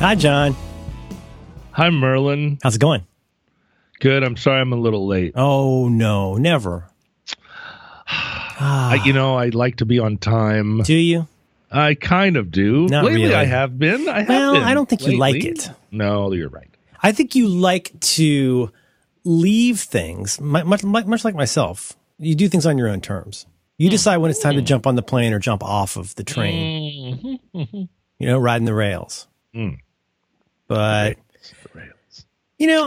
Hi, John. Hi, Merlin. How's it going? Good. I'm sorry I'm a little late. Oh, no. Never. I like to be on time. Do you? I kind of do. Not lately, really. I have been. Well, I don't think lately. You like it. No, you're right. I think you like to leave things, much like myself. You do things on your own terms. You decide when it's time to jump on the plane or jump off of the train. Riding the rails. Mm. But, I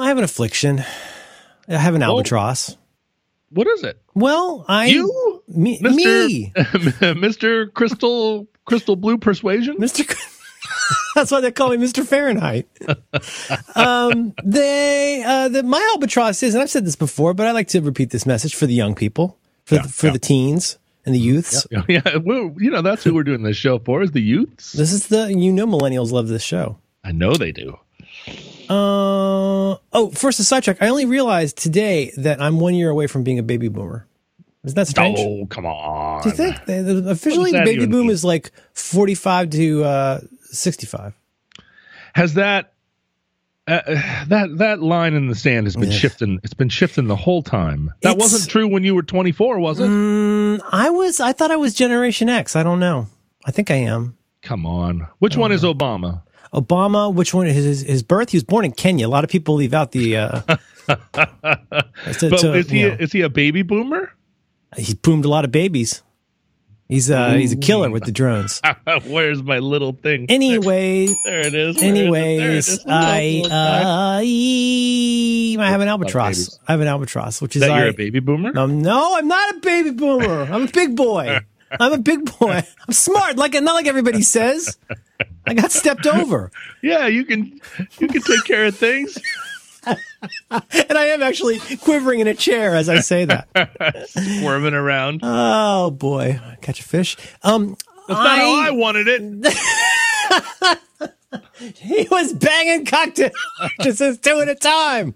have an affliction. I have an albatross. What is it? Well, Mr. Crystal Blue Persuasion? That's why they call me Mr. Fahrenheit. My albatross is, and I've said this before, but I like to repeat this message for the young people, for the teens and the youths. Yeah. Well, that's who we're doing this show for, is the youths. This is millennials love this show. I know they do. First a sidetrack. I only realized today that I'm 1 year away from being a baby boomer. Isn't that strange? Oh, come on. Do you think? Officially, the baby boom is like 45 to 65. Has that line in the sand has been shifting? It's been shifting the whole time. That wasn't true when you were 24, was it? I thought I was Generation X. I don't know. I think I am. Come on. Which one is Obama? Obama, which one? His birth? He was born in Kenya. A lot of people leave out the... Is he a baby boomer? He boomed a lot of babies. He's a killer with the drones. Where's my little thing? Anyway. There it is. I have an albatross. I have an albatross, which is... That you're a baby boomer? No, I'm not a baby boomer. I'm a big boy. I'm smart, not like everybody says. I got stepped over. Yeah, you can take care of things. And I am actually quivering in a chair as I say that. Squirming around. Oh, boy. Catch a fish. That's not how I wanted it. He was banging cocktails. Just two at a time.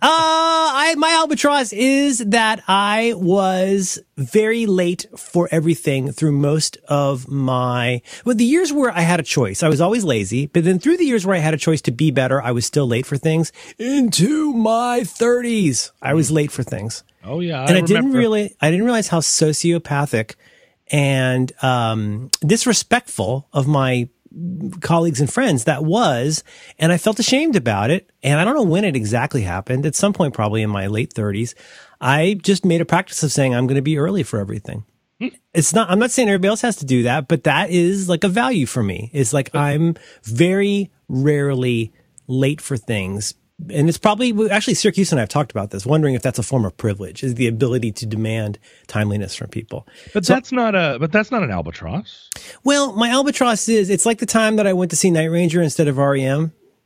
My albatross is that I was very late for everything through most of the years where I had a choice. I was always lazy, but then through the years where I had a choice to be better, I was still late for things. Into my 30s, I was late for things. Oh yeah, I didn't realize how sociopathic and disrespectful of my colleagues and friends that was, and I felt ashamed about it. And I don't know when it exactly happened. At some point, probably in my late 30s, I just made a practice of saying I'm going to be early for everything. I'm not saying everybody else has to do that, but that is like a value for me. It's like I'm very rarely late for things. And it's probably actually Syracuse and I have talked about this, wondering if that's a form of privilege, is the ability to demand timeliness from people. But that's not an albatross. Well, my albatross is, it's like the time that I went to see Night Ranger instead of REM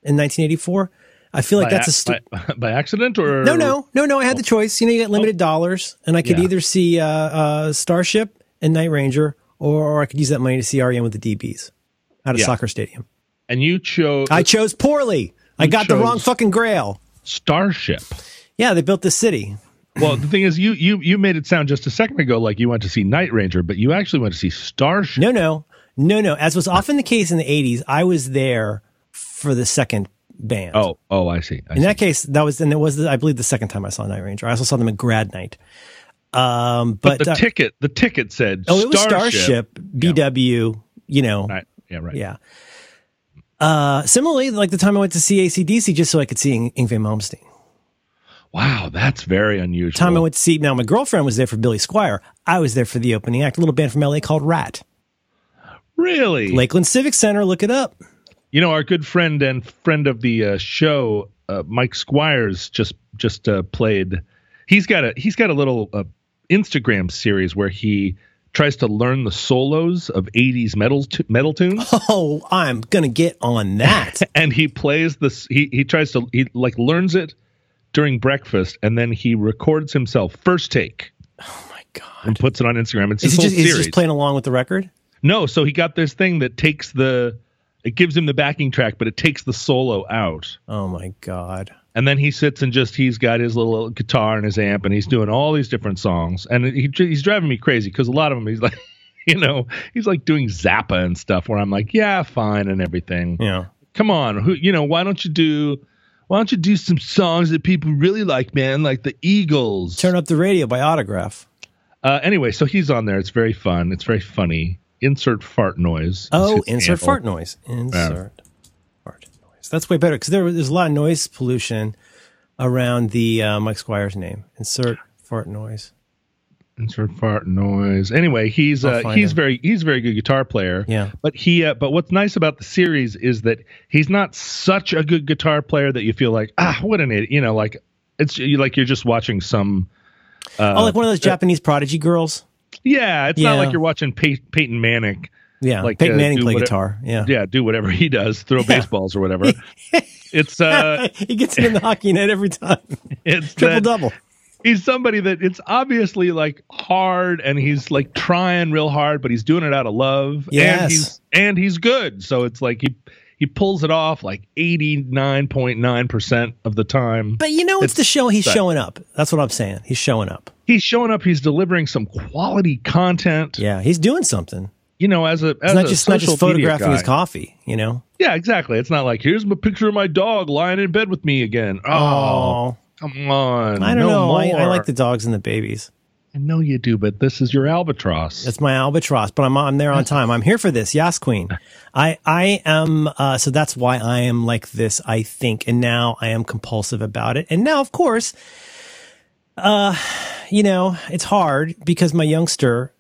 in 1984. I feel like by accident or no. I had the choice. You get limited dollars, and I could either see Starship and Night Ranger, or I could use that money to see REM with the DBs at a soccer stadium. And you chose. I chose poorly. I got the wrong fucking grail. Starship. Yeah, they built this city. Well, the thing is, you made it sound just a second ago like you went to see Night Ranger, but you actually went to see Starship. No. As was often the case in the 80s, I was there for the second band. Oh, I see. In that case, I believe, the second time I saw Night Ranger. I also saw them at grad night. But the ticket said Starship. Oh, it was Starship, BW, Right. Yeah, right. Yeah. Similarly, like the time I went to see AC/DC just so I could see Yngwie Malmsteen. Wow, that's very unusual. Time I went to see, now my girlfriend was there for Billy Squier. I was there for the opening act, a little band from LA called Rat. Really? Lakeland Civic Center, look it up. Our good friend and friend of the show, Mike Squires, just played. He's got a little Instagram series where he tries to learn the solos of 80s metal tunes. Oh, I'm going to get on that. And he plays this, he learns it during breakfast, and then he records himself first take. Oh my God. And puts it on Instagram. It's is he just playing along with the record? No, so he got this thing that it gives him the backing track, but it takes the solo out. Oh my God. And then he sits and he's got his little guitar and his amp, and he's doing all these different songs. And he's driving me crazy because a lot of them, he's like, he's like doing Zappa and stuff where I'm like, yeah, fine and everything. Yeah. come on, why don't you do some songs that people really like, man, like the Eagles. Turn Up the Radio by Autograph. Anyway, so he's on there. It's very fun. It's very funny. Insert fart noise. Oh, insert fart noise. That's way better because there's a lot of noise pollution around the Mike Squires name. Insert fart noise. Insert fart noise. Anyway, he's very good guitar player. Yeah. But but what's nice about the series is that he's not such a good guitar player that you feel like, what an idiot. You know, like you're just watching some. Like one of those Japanese prodigy girls. Yeah, it's not like you're watching Peyton Manning. Yeah, like Peyton Manning play guitar. Yeah, do whatever he does, throw baseballs or whatever. It's he gets it in the hockey net every time. It's triple double. He's somebody that it's obviously like hard, and he's like trying real hard, but he's doing it out of love. Yes, and he's good. So it's like he pulls it off like 89.9% of the time. But you know, it's the show. He's showing up. That's what I'm saying. He's showing up. He's showing up. He's delivering some quality content. Yeah, he's doing something. You know, it's not just photographing his coffee. You know. Yeah, exactly. It's not like here's my picture of my dog lying in bed with me again. Oh. Come on. I don't know. I like the dogs and the babies. I know you do, but this is your albatross. It's my albatross, but I'm there on time. I'm here for this. Yas Queen. I am. So that's why I am like this, I think. And now I am compulsive about it. And now, of course, it's hard because my youngster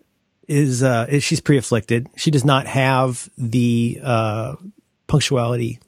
is she's pre-afflicted. She does not have the punctuality.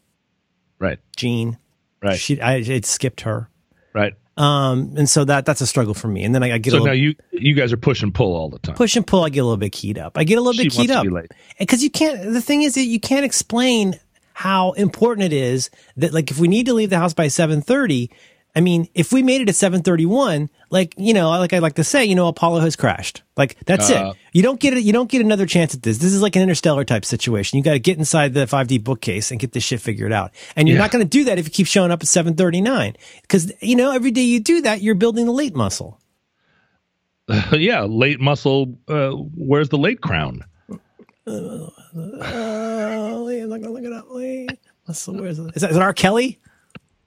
Right. Gene. Right. It skipped her. Right. And so that's a struggle for me. And then I get. So now you guys are push and pull all the time. Push and pull. I get a little bit keyed up. Because you can't. The thing is that you can't explain how important it is that, like, if we need to leave the house by 7:30, I mean, if we made it at 7:31, like, you know, like I like to say, you know, Apollo has crashed. Like that's it. You don't get it. You don't get another chance at this. This is like an Interstellar type situation. You got to get inside the 5D bookcase and get this shit figured out. And you're not going to do that if you keep showing up at 7:39, because you know every day you do that, you're building the late muscle. Late muscle. Where's the late crown? I'm not going to look it up. Late muscle. Is it R. Kelly?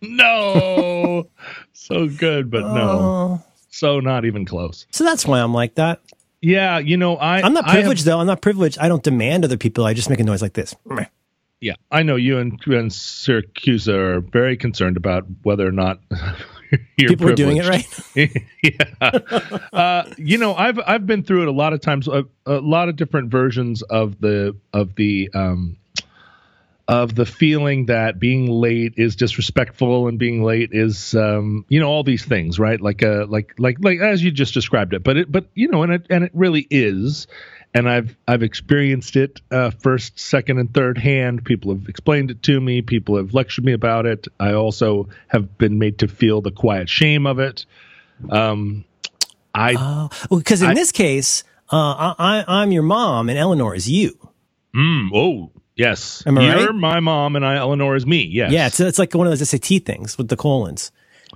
No. So good, but no. So not even close. So that's why I'm like that. Yeah, you know, I'm not privileged, though. I'm not privileged. I don't demand other people. I just make a noise like this. Yeah, I know you and Syracuse are very concerned about whether or not you're people are doing it right. Yeah. You know, I've been through it a lot of times, a lot of different versions of the feeling that being late is disrespectful and being late is, you know, all these things, right? Like as you just described it, but you know, and it really is. And I've experienced it, first, second and third hand. People have explained it to me. People have lectured me about it. I also have been made to feel the quiet shame of it. Because in this case, I'm your mom and Eleanor is you. Yes. Am I right? You're my mom and Eleanor is me. Yes. Yeah. So it's like one of those SAT things with the colons,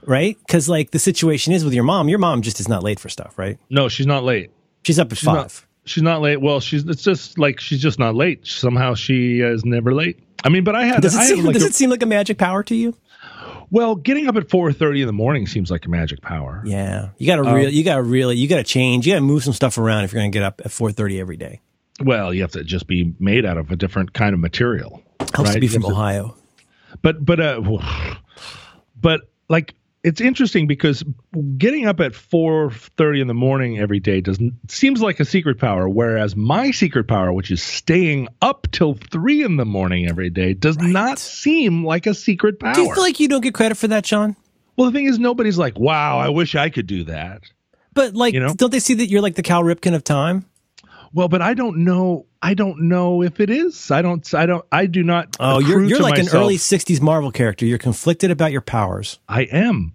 right? Because like the situation is with your mom just is not late for stuff, right? No, she's not late. She's up at 5. She's not late. Well, she's just not late. Somehow she is never late. I mean, but I had. Does it seem like a magic power to you? Well, getting up at 4:30 in the morning seems like a magic power. Yeah. You got to change. You got to move some stuff around if you're going to get up at 4:30 every day. Well, you have to just be made out of a different kind of material. Helps to be from Ohio. But like it's interesting because getting up at 4:30 in the morning every day seems like a secret power, whereas my secret power, which is staying up till 3 in the morning every day, does not seem like a secret power. Do you feel like you don't get credit for that, John? Well, the thing is, nobody's like, "Wow, I wish I could do that." But like, you know? Don't they see that you're like the Cal Ripken of time? Well, but I don't know. I don't know if it is. I do not. Oh, you're like myself. An early 60s Marvel character. You're conflicted about your powers. I am.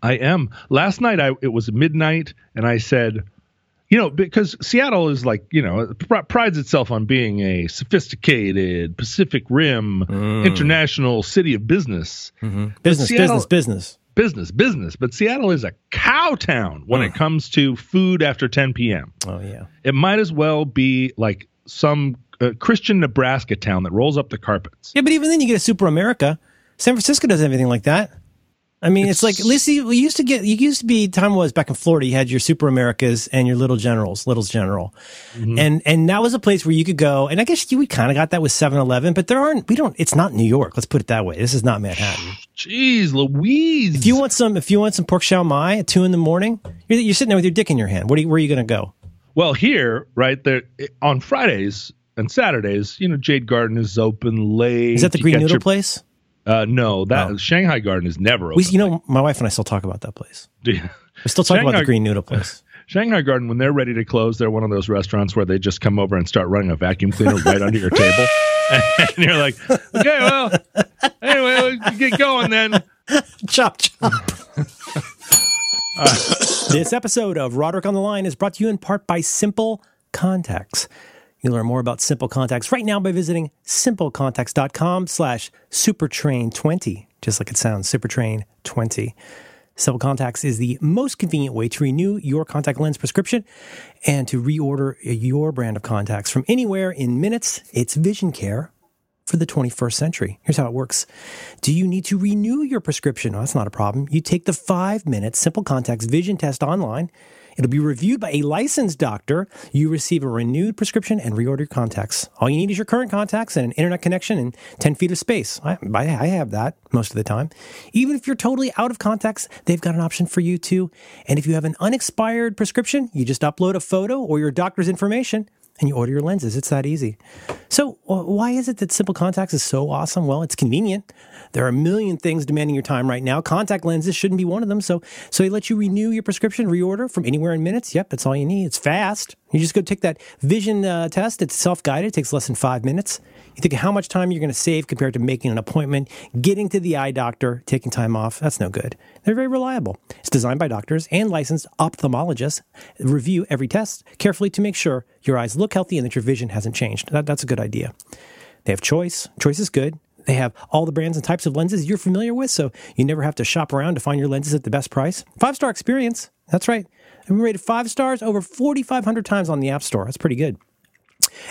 Last night, it was midnight, and I said, you know, because Seattle is like, you know, prides itself on being a sophisticated Pacific Rim international city of business. Mm-hmm. Business. But Seattle is a cow town when it comes to food after 10 p.m. Oh, yeah. It might as well be like some Christian Nebraska town that rolls up the carpets. Yeah, but even then you get a Super America San Francisco doesn't have anything like that. I mean, it's like, at least you used to get, you used to be, time was back in Florida, you had your Super Americas and your Little Generals, Little's General. Mm-hmm. And that was a place where you could go. And I guess you, we kind of got that with 7-Eleven, but there aren't, we don't, it's not New York. Let's put it that way. This is not Manhattan. Jeez Louise. If you want some pork chow mai at 2 a.m, you're sitting there with your dick in your hand. Where are you going to go? Well, here, right there on Fridays and Saturdays, you know, Jade Garden is open late. Is that the Green Noodle place? No, that Shanghai Garden is never open. You know, my wife and I still talk about that place. We still talk about the Green Noodle place. Shanghai Garden, when they're ready to close, they're one of those restaurants where they just come over and start running a vacuum cleaner right under your table. And you're like, okay, well, anyway, we get going then. Chop, chop. This episode of Roderick on the Line is brought to you in part by Simple Contacts. You learn more about Simple Contacts right now by visiting simplecontacts.com/supertrain20, just like it sounds, supertrain20. Simple Contacts is the most convenient way to renew your contact lens prescription and to reorder your brand of contacts from anywhere in minutes. It's vision care for the 21st century. Here's how it works. Do you need to renew your prescription? Oh, that's not a problem. You take the 5-minute Simple Contacts vision test online. It'll be reviewed by a licensed doctor. You receive a renewed prescription and reorder your contacts. All you need is your current contacts and an internet connection and 10 feet of space. I have that most of the time. Even if you're totally out of contacts, they've got an option for you too. And if you have an unexpired prescription, you just upload a photo or your doctor's information and you order your lenses. It's that easy. So why is it that Simple Contacts is so awesome? Well, it's convenient. There are a million things demanding your time right now. Contact lenses shouldn't be one of them. So they let you renew your prescription, reorder from anywhere in minutes. Yep, that's all you need. It's fast. You just go take that vision test. It's self-guided. It takes less than 5 minutes. You think of how much time you're going to save compared to making an appointment, getting to the eye doctor, taking time off. That's no good. They're very reliable. It's designed by doctors and licensed ophthalmologists. Review every test carefully to make sure your eyes look healthy and that your vision hasn't changed. That's a good idea. They have choice. Choice is good. They have all the brands and types of lenses you're familiar with, so you never have to shop around to find your lenses at the best price. 5-star experience. That's right. I've been rated 5 stars over 4,500 times on the App Store. That's pretty good.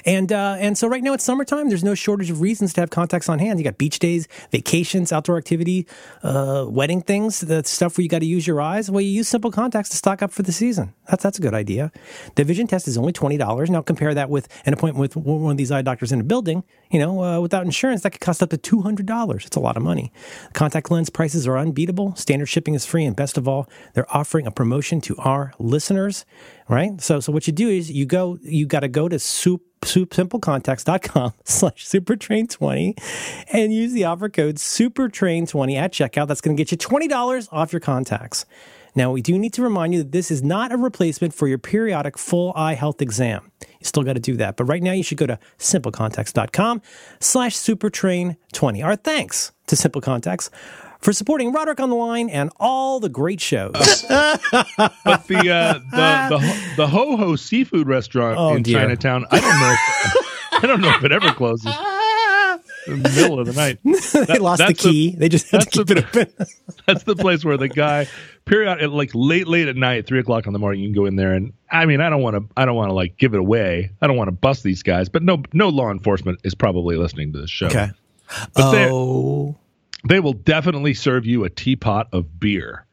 And so right now it's summertime. There's no shortage of reasons to have contacts on hand. You got beach days, vacations, outdoor activity, wedding things, the stuff where you got to use your eyes. Well, you use Simple Contacts to stock up for the season. That's a good idea. The vision test is only $20. Now compare that with an appointment with one of these eye doctors in a building. You know, without insurance, that could cost up to $200. It's a lot of money. Contact lens prices are unbeatable. Standard shipping is free, and best of all, they're offering a promotion to our listeners. Right? So what you do is you got to go to simplecontacts.com/supertrain20 and use the offer code supertrain20 at checkout. That's going to get you $20 off your contacts. Now, we do need to remind you that this is not a replacement for your periodic full eye health exam. You still got to do that. But right now, you should go to simplecontacts.com/supertrain20. Our thanks to Simple Contacts for supporting Roderick on the Line and all the great shows. But the Ho-Ho Seafood Restaurant in Chinatown, I don't know if it ever closes. In the middle of the night. They lost the key. They just had to keep it open. That's the place where the guy, late at night, 3 o'clock in the morning, you can go in there and, I mean, I don't want to like give it away. I don't want to bust these guys, but no law enforcement is probably listening to this show. Okay. But they will definitely serve you a teapot of beer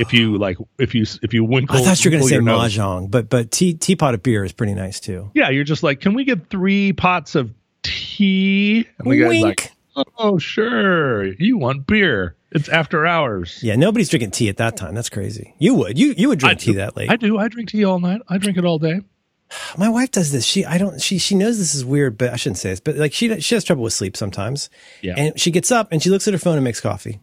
if you winkle. I thought you were going to say mahjong, but teapot of beer is pretty nice too. Yeah, you're just like, can we get 3 pots of tea? And the guy's like, oh sure, you want beer? It's after hours. Yeah, nobody's drinking tea at that time. That's crazy. You would drink tea that late. I do. I drink tea all night. I drink it all day. My wife does this. She knows this is weird, but I shouldn't say this, but like she has trouble with sleep sometimes. Yeah. And she gets up and she looks at her phone and makes coffee.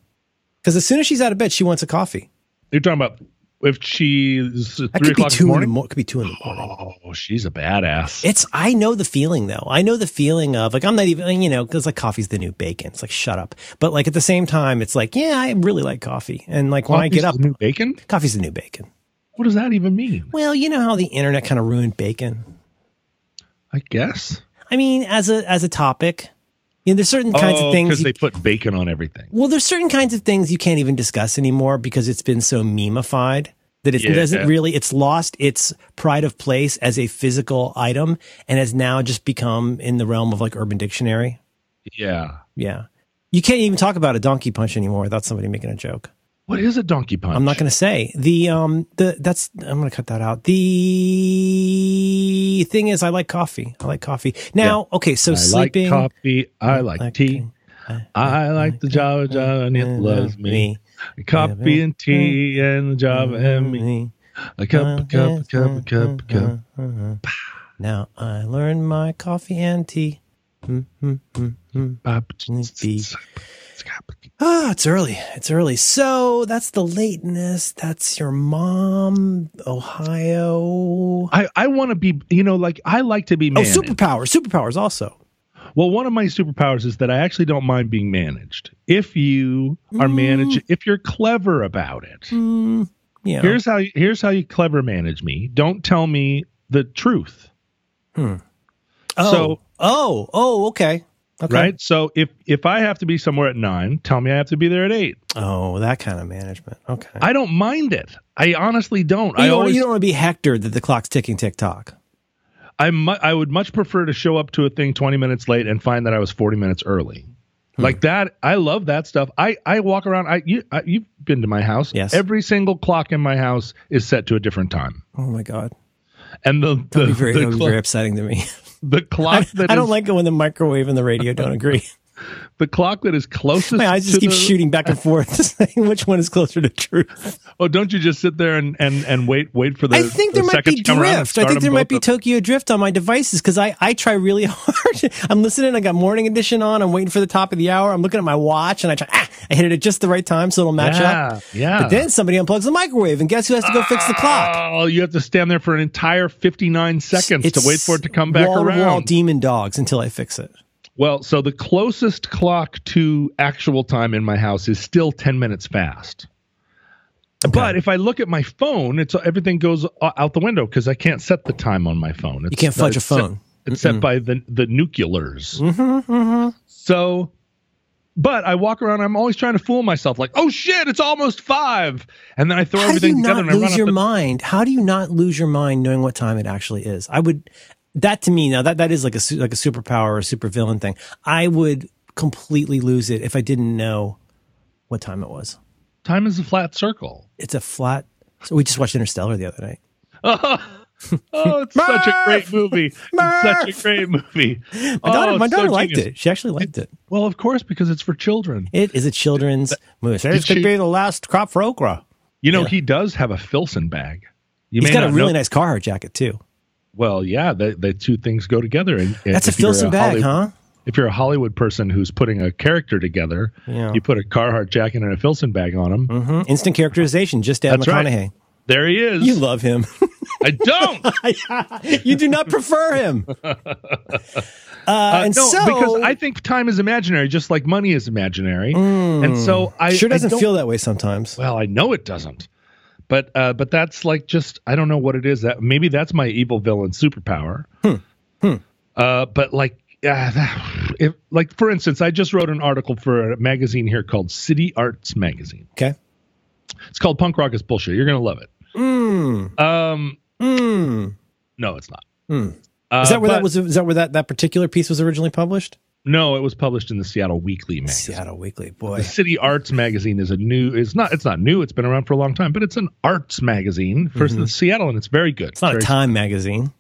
Because as soon as she's out of bed, she wants a coffee. You're talking about if she's 3 o'clock in the morning? It could be 2 in the morning. Oh, she's a badass. I know the feeling though. I know the feeling of like, I'm not even, you know, because like coffee's the new bacon. It's like, shut up. But like at the same time, it's like, yeah, I really like coffee. And like when I get up, coffee's the new bacon. What does that even mean? Well, you know how the internet kind of ruined bacon? I guess. I mean, as a topic, you know, there's certain kinds of things. Because they put bacon on everything. Well, there's certain kinds of things you can't even discuss anymore because it's been so memeified that it doesn't really, it's lost its pride of place as a physical item and has now just become in the realm of like Urban Dictionary. Yeah. Yeah. You can't even talk about a donkey punch anymore without somebody making a joke. What is a donkey punch? I'm not going to say. I'm going to cut that out. The thing is, I like coffee. Now, yeah. Okay, so I sleeping. I like coffee. I like tea. I like the Java Java and it loves me. Coffee and tea and the Java and me. A cup, a cup, a cup, a cup, a cup. Now I learned my coffee and tea. Oh, it's early. So that's the lateness. That's your mom, Ohio. I want to be, I like to be managed. Oh, superpowers also. Well, one of my superpowers is that I actually don't mind being managed. If you are managed, if you're clever about it. Yeah. Here's how you clever manage me. Don't tell me the truth. Okay. Right. So if I have to be somewhere at 9, tell me I have to be there at 8. Oh, that kind of management. Okay. I don't mind it. I honestly don't. You don't want to be hectored that the clock's ticking tick-tock. I would much prefer to show up to a thing 20 minutes late and find that I was 40 minutes early. Like that. I love that stuff. I walk around. You've been to my house. Yes. Every single clock in my house is set to a different time. Oh my God. And that would be very upsetting to me. The clock that I don't like it when the microwave and the radio don't agree. The clock that is closest. My eyes just keep shooting back and forth, saying which one is closer to truth. Oh, don't you just sit there and wait for the? I think there might be drift. I think there might be Tokyo Drift on my devices because I try really hard. I'm listening. I got Morning Edition on. I'm waiting for the top of the hour. I'm looking at my watch and I try. I hit it at just the right time so it'll match up. Yeah. But then somebody unplugs the microwave and guess who has to go fix the clock? Oh, you have to stand there for an entire 59 seconds to wait for it to come back around. Wall demon dogs until I fix it. Well, so the closest clock to actual time in my house is still 10 minutes fast. Okay. But if I look at my phone, everything goes out the window because I can't set the time on my phone. You can't fudge a phone. It's set by the nuclears. So, but I walk around. I'm always trying to fool myself like, oh, shit, it's almost 5. And then I throw everything together. And I run your mind? How do you not lose your mind knowing what time it actually is? That to me, now that is like a superpower or a supervillain thing. I would completely lose it if I didn't know what time it was. Time is a flat circle. It's a flat. So we just watched Interstellar the other night. Oh, it's such a great movie. My daughter liked it. She actually liked it. Well, of course, because it's for children. It is a children's movie. This could be the last crop for okra. He does have a Filson bag. He's got a really nice Carhartt jacket, too. Well, yeah, the two things go together. And that's a Filson bag, huh? If you're a Hollywood person who's putting a character together, you put a Carhartt jacket and a Filson bag on him. Instant characterization, just add McConaughey. Right. There he is. You love him. I don't. You do not prefer him. Because I think time is imaginary, just like money is imaginary. And so I sure doesn't feel that way sometimes. Well, I know it doesn't. But that's like just, I don't know what it is. Maybe that's my evil villain superpower. For instance, I just wrote an article for a magazine here called City Arts Magazine. Okay. It's called Punk Rock is Bullshit. You're going to love it. No, it's not. Is that where that particular piece was originally published? No, it was published in the Seattle Weekly magazine. Seattle Weekly, boy. The City Arts Magazine is it's not new, it's been around for a long time, but it's an arts magazine first in Seattle, and it's very good. It's not a time magazine.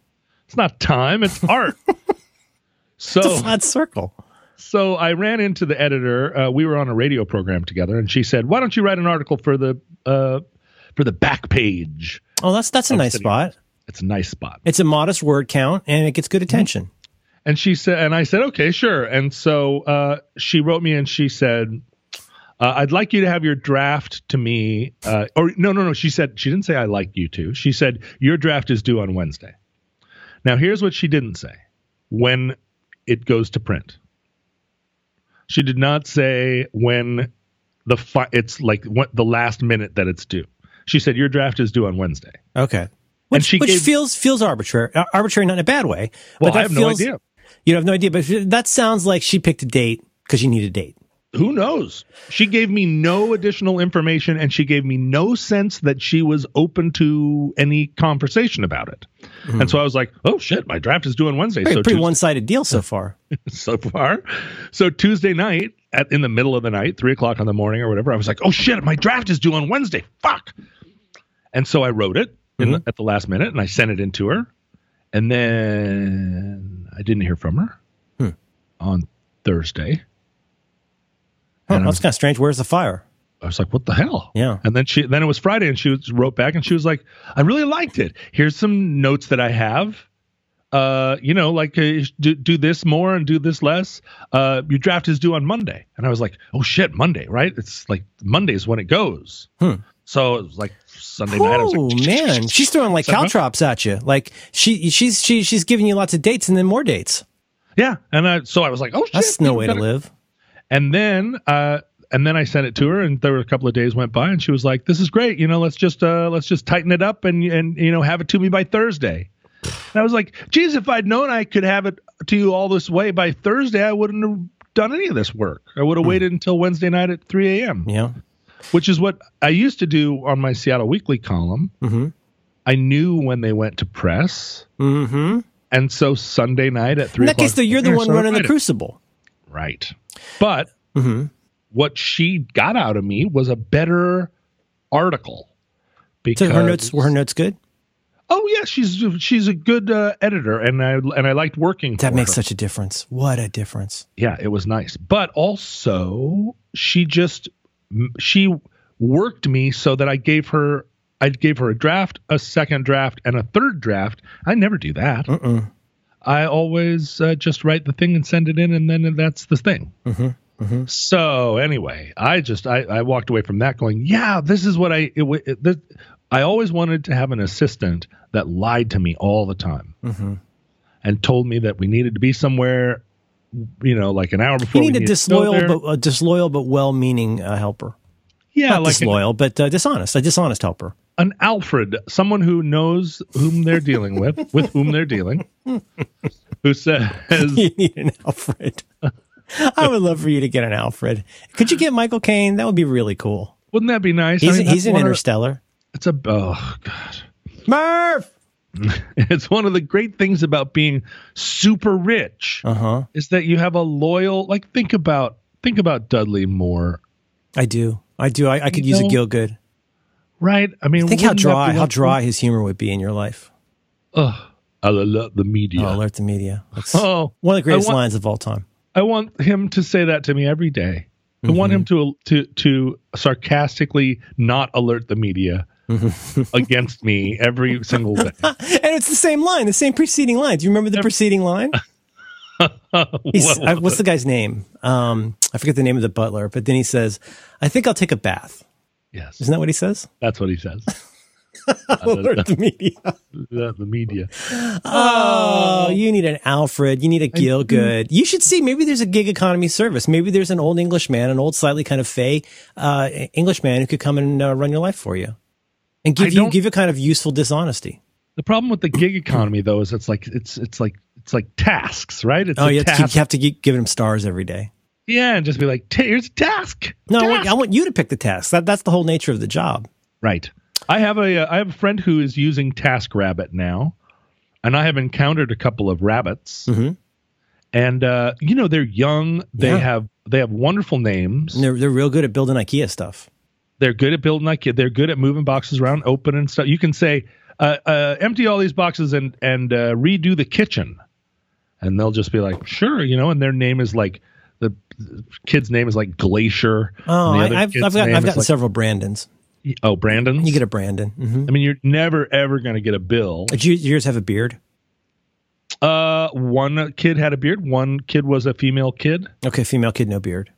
It's not time, it's art. So it's a flat circle. So I ran into the editor, we were on a radio program together, and she said, why don't you write an article for the back page? Oh, that's a nice spot. It's a nice spot. It's a modest word count, and it gets good attention. And she said, and I said, okay, sure. And so she wrote me and she said, I'd like you to have your draft to me. She said, she didn't say I like you to. She said, your draft is due on Wednesday. Now, here's what she didn't say when it goes to print. She did not say when the last minute that it's due. She said, your draft is due on Wednesday. Okay. Which feels arbitrary. Arbitrary, not in a bad way. Well, I have no idea. You have no idea, but that sounds like she picked a date because you need a date. Who knows? She gave me no additional information, and she gave me no sense that she was open to any conversation about it. Mm-hmm. And so I was like, oh, shit, my draft is due on Wednesday. Pretty, so pretty one-sided deal so far. So Tuesday night, in the middle of the night, 3 o'clock in the morning or whatever, I was like, oh, shit, my draft is due on Wednesday. Fuck. And so I wrote it at the last minute, and I sent it in to her. And then I didn't hear from her on Thursday. Huh, that's kind of strange. Where's the fire? I was like, what the hell? Yeah. And then she, then it was Friday, and she wrote back, and she was like, I really liked it. Here's some notes that I have. You know, like do this more and do this less. Your draft is due on Monday. And I was like, oh shit, Monday, right? It's like Monday is when it goes. So it was like Sunday night. I was like, man, she's throwing like caltrops at you. Like she's giving you lots of dates and then more dates. Yeah. And so I was like, oh shit. That's no way to live. And then I sent it to her, and there were a couple of days went by, and she was like, "This is great, you know. Let's just tighten it up, and you know, have it to me by Thursday." And I was like, "Geez, if I'd known I could have it to you all this way by Thursday, I wouldn't have done any of this work. I would have waited until Wednesday night at 3 a.m. Yeah, which is what I used to do on my Seattle Weekly column. Mm-hmm. I knew when they went to press, and so Sunday night at 3 o'clock. In that case, though, you're the one running the crucible. Right. But what she got out of me was a better article. Because so were her notes good? Oh yeah, she's a good editor, and I liked working. That makes such a difference. What a difference! Yeah, it was nice. But also, she worked me so that I gave her a draft, a second draft, and a third draft. I never do that. I always just write the thing and send it in, and then that's the thing. So anyway, I walked away from that going, yeah, this is what I always wanted to have an assistant that lied to me all the time and told me that we needed to be somewhere, you know, like an hour before. You need a disloyal but well-meaning helper. Yeah, not like disloyal, but dishonest. A dishonest helper. An Alfred, someone who knows whom they're dealing with whom they're dealing, who says... You need an Alfred. I would love for you to get an Alfred. Could you get Michael Caine? That would be really cool. Wouldn't that be nice? He's in Interstellar. Oh, God. Murph! It's one of the great things about being super rich is that you have a loyal... Like, think about Dudley Moore. I do. I could use a Gielgud. Right? I mean, think how dry his humor would be in your life. Ugh. I'll alert the media. That's one of the greatest lines of all time. I want him to say that to me every day. I want him to sarcastically not alert the media against me every single day. And it's the same line, the same preceding line. Do you remember the preceding line? What's the guy's name? I forget the name of the butler, but then he says, I think I'll take a bath. Yes. Isn't that what he says? That's what he says. Alert the media. The media. Oh, you need an Alfred. You need a Gielgud. You should see. Maybe there's a gig economy service. Maybe there's an old Englishman, an old slightly kind of fey Englishman who could come and run your life for you and give you kind of useful dishonesty. The problem with the gig economy, though, is it's like tasks, right? You have to give him stars every day. Yeah, and just be like, here's a task. No, I want you to pick the task. That's the whole nature of the job. Right. I have a friend who is using TaskRabbit now, and I have encountered a couple of rabbits. And you know, they're young. They have wonderful names. And they're real good at building IKEA stuff. They're good at building IKEA. They're good at moving boxes around, open and stuff. You can say, empty all these boxes and redo the kitchen, and they'll just be like, sure, you know. And their name is like the kid's name is like Glacier. Oh, I've gotten like, several Brandons. Oh, Brandon! You get a Brandon. I mean, you're never, ever going to get a Bill. Did yours have a beard? One kid had a beard. One kid was a female kid. Okay, female kid, no beard.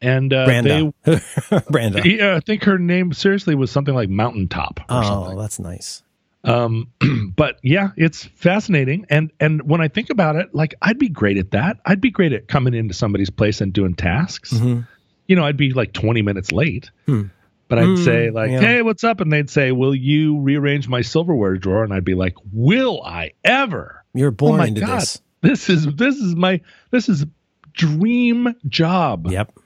And Branda. Yeah, I think her name, seriously, was something like Mountaintop or something. Oh, that's nice. But yeah, it's fascinating. And when I think about it, like, I'd be great at that. I'd be great at coming into somebody's place and doing tasks. You know, I'd be like 20 minutes late. But I'd say like, hey, what's up? And they'd say, will you rearrange my silverware drawer? And I'd be like, will I ever? You're born into this. This is my dream job. Yep.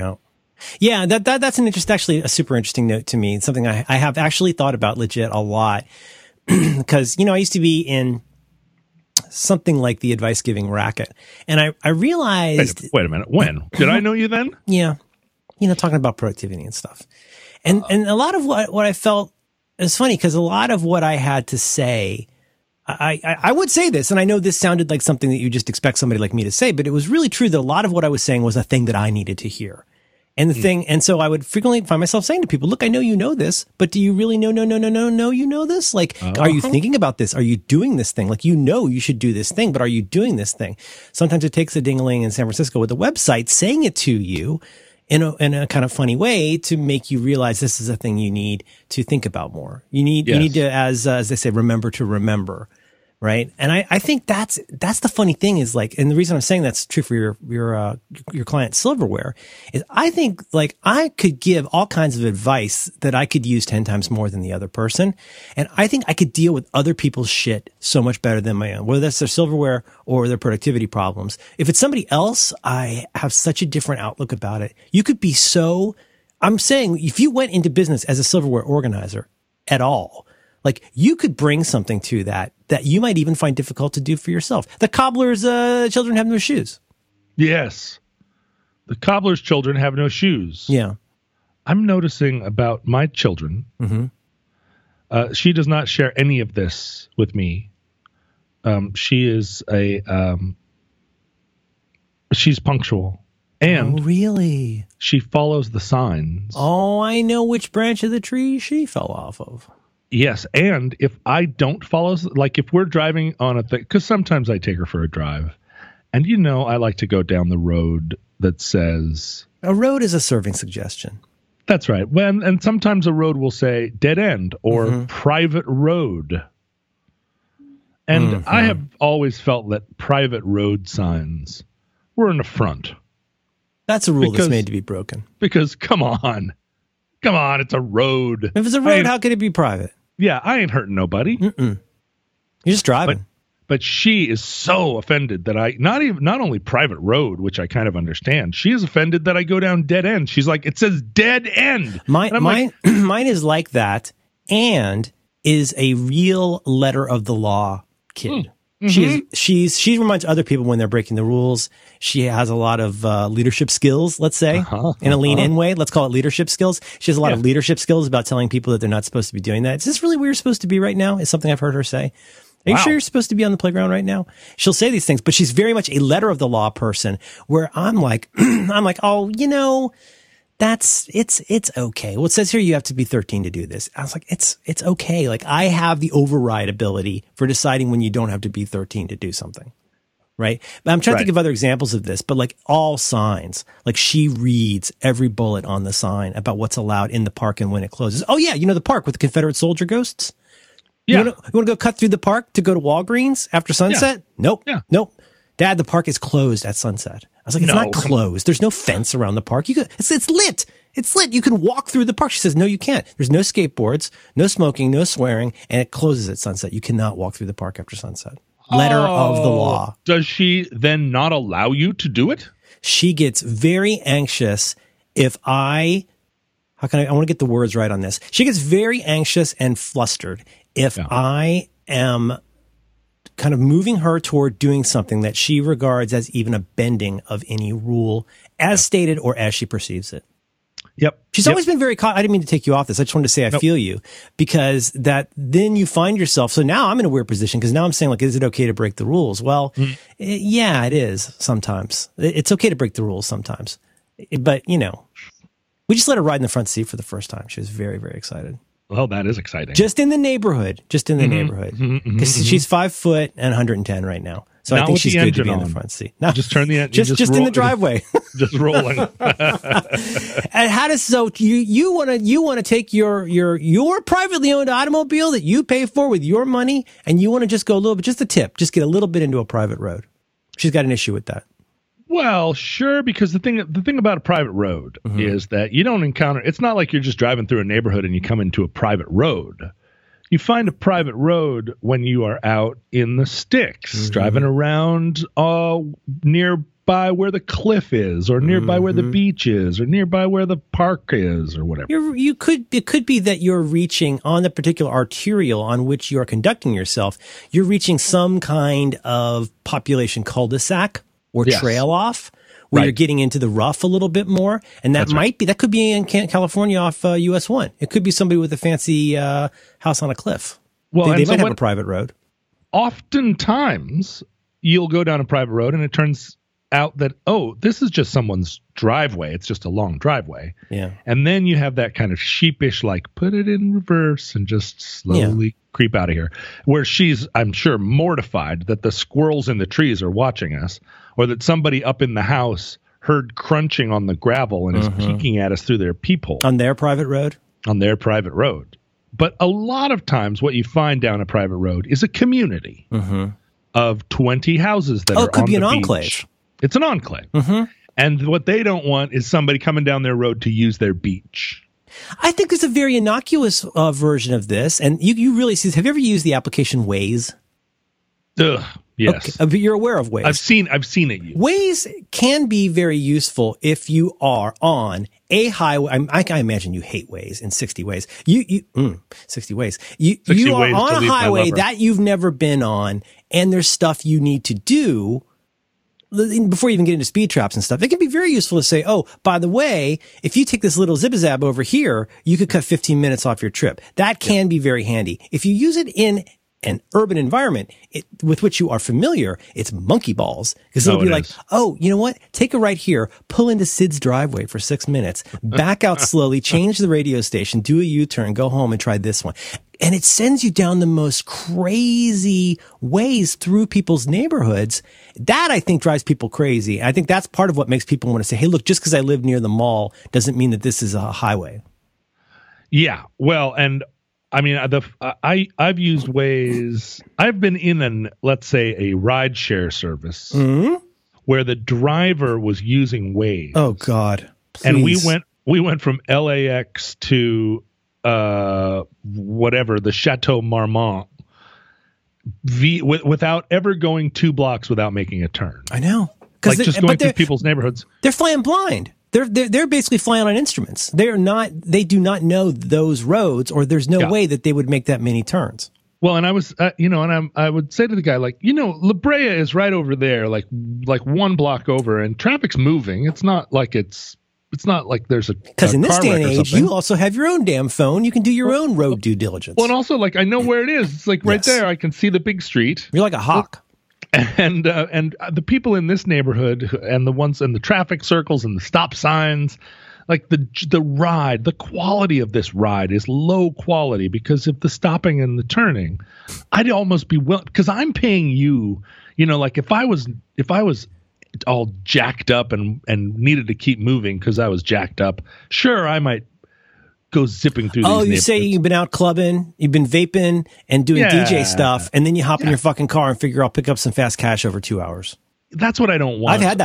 No. Yeah, that's an interesting, actually a super interesting note to me. It's something I have actually thought about legit a lot because, you know, I used to be in something like the advice giving racket. And I realized, wait a minute, when did I know you then? Yeah. You know, talking about productivity and stuff. And, and a lot of what I felt is funny because a lot of what I had to say, I would say this, and I know this sounded like something that you just expect somebody like me to say, but it was really true that a lot of what I was saying was a thing that I needed to hear. And the thing, and so I would frequently find myself saying to people, look, I know you know this, but do you really know you know this? Like, are you thinking about this? Are you doing this thing? Like, you know you should do this thing, but are you doing this thing? Sometimes it takes a ding-a-ling in San Francisco with a website saying it to you in a kind of funny way to make you realize this is a thing you need to think about more. You need to, as they say, remember to remember. Right. And I think that's the funny thing is like, and the reason I'm saying that's true for your client Silverware is I think like I could give all kinds of advice that I could use 10 times more than the other person. And I think I could deal with other people's shit so much better than my own, whether that's their silverware or their productivity problems. If it's somebody else, I have such a different outlook about it. You could be so, I'm saying if you went into business as a silverware organizer at all, like you could bring something to that you might even find difficult to do for yourself. The cobbler's children have no shoes. Yes. The cobbler's children have no shoes. Yeah. I'm noticing about my children. Mm-hmm. She does not share any of this with me. She is she's punctual. And really? She follows the signs. Oh, I know which branch of the tree she fell off of. Yes, and if I don't follow, like if we're driving on a thing, because sometimes I take her for a drive, and you know I like to go down the road that says... A road is a serving suggestion. That's right. When, and sometimes a road will say dead end or private road. And I have always felt that private road signs were an affront. That's a rule that's made to be broken. Because, come on, it's a road. If it's a road, how could it be private? Yeah, I ain't hurting nobody. Mm-mm. You're just driving. But she is so offended that I not only private road, which I kind of understand. She is offended that I go down dead end. She's like, it says dead end. Mine is like that, and is a real letter of the law kid. Mm-hmm. She reminds other people when they're breaking the rules. She has a lot of leadership skills, let's say, in a lean-in way. Let's call it leadership skills. She has a lot of leadership skills about telling people that they're not supposed to be doing that. Is this really where you're supposed to be right now? Is something I've heard her say. Are you sure you're supposed to be on the playground right now? She'll say these things, but she's very much a letter of the law person where I'm like, oh, you know, it's okay. Well, it says here you have to be 13 to do this. I was like, it's okay. Like I have the override ability for deciding when you don't have to be 13 to do something. Right. But I'm trying to think of other examples of this, but like all signs, like she reads every bullet on the sign about what's allowed in the park and when it closes. Oh yeah. You know, the park with the Confederate soldier ghosts. Yeah. You want to go cut through the park to go to Walgreens after sunset? Yeah. Nope. Yeah. Nope. Dad, the park is closed at sunset. I was like, it's not closed. There's no fence around the park. You could, it's lit. It's lit. You can walk through the park. She says, no, you can't. There's no skateboards, no smoking, no swearing, and it closes at sunset. You cannot walk through the park after sunset. Letter of the law. Does she then not allow you to do it? She gets very anxious if I want to get the words right on this. She gets very anxious and flustered if I am kind of moving her toward doing something that she regards as even a bending of any rule as stated or as she perceives it. Yep. She's always been very I didn't mean to take you off this. I just wanted to say I feel you because then you find yourself. So now I'm in a weird position because now I'm saying like, is it okay to break the rules? Well, yeah, it is sometimes. It's okay to break the rules sometimes. But, you know, we just let her ride in the front seat for the first time. She was very, very excited. Well, that is exciting. Just in the neighborhood. Because she's 5 foot and 110 right now. So I think she's good to be in the front seat. No. Just turn the engine. Just in the driveway. Just rolling. And how does you want to take your privately owned automobile that you pay for with your money and you want to just go a little bit, just a tip, just get a little bit into a private road. She's got an issue with that. Well, sure, because the thing about a private road is that you don't encounter, it's not like you're just driving through a neighborhood and you come into a private road. You find a private road when you are out in the sticks, mm-hmm. driving around nearby where the cliff is, or nearby mm-hmm. where the beach is, or nearby where the park is, or whatever. It could be that you're reaching on the particular arterial on which you're conducting yourself. You're reaching some kind of population cul-de-sac or yes. trail off. Where right. you're getting into the rough a little bit more. And that could be in California off US 1. It could be somebody with a fancy house on a cliff. Well, they might have a private road. Oftentimes, you'll go down a private road and it turns out that, oh, this is just someone's driveway. It's just a long driveway. Yeah. And then you have that kind of sheepish, like, put it in reverse and just slowly creep out of here. Where she's, I'm sure, mortified that the squirrels in the trees are watching us. Or that somebody up in the house heard crunching on the gravel and is peeking at us through their peephole. On their private road? On their private road. But a lot of times what you find down a private road is a community of 20 houses that are on the beach. Oh, it could be an enclave. It's an enclave. Mm-hmm. And what they don't want is somebody coming down their road to use their beach. I think there's a very innocuous version of this. And you really see this. Have you ever used the application Waze? Ugh. Yes. Okay. You're aware of Waze. I've seen it used. Waze can be very useful if you are on a highway. I imagine you hate Waze in 60 ways. 60 ways. You are on a highway that you've never been on, and there's stuff you need to do before you even get into speed traps and stuff. It can be very useful to say, oh, by the way, if you take this little zibazab over here, you could cut 15 minutes off your trip. That can be very handy. If you use it in an urban environment with which you are familiar, it's monkey balls. Because it'll be like, oh, you know what? Take a right here, pull into Sid's driveway for 6 minutes, back out slowly, change the radio station, do a U-turn, go home and try this one. And it sends you down the most crazy ways through people's neighborhoods. That, I think, drives people crazy. I think that's part of what makes people want to say, hey, look, just because I live near the mall doesn't mean that this is a highway. Yeah, well, and I mean, I've used Waze. I've been in let's say a rideshare service where the driver was using Waze. Oh God! Please. And we went from LAX to whatever the Chateau Marmont without ever going 2 blocks without making a turn. I know, like just going through people's neighborhoods. They're flying blind. They're basically flying on instruments. They do not know those roads, or there's no way that they would make that many turns. Well, and I was, I would say to the guy, like, you know, La Brea is right over there, like 1 block over, and traffic's moving. It's not like there's a because in this day and age, you also have your own damn phone. You can do your own road due diligence. Well, and also, like, I know where it is. It's like right there. I can see the big street. You're like a hawk. And the people in this neighborhood and the ones in the traffic circles and the stop signs, like the ride, the quality of this ride is low quality because of the stopping and the turning. I'd almost be willing, because I'm paying you know, like if I was all jacked up and needed to keep moving because I was jacked up, sure, I might go zipping through these. Oh, you say you've been out clubbing, you've been vaping and doing DJ stuff, and then you hop in your fucking car and figure I'll pick up some fast cash over 2 hours. That's what I don't want. I had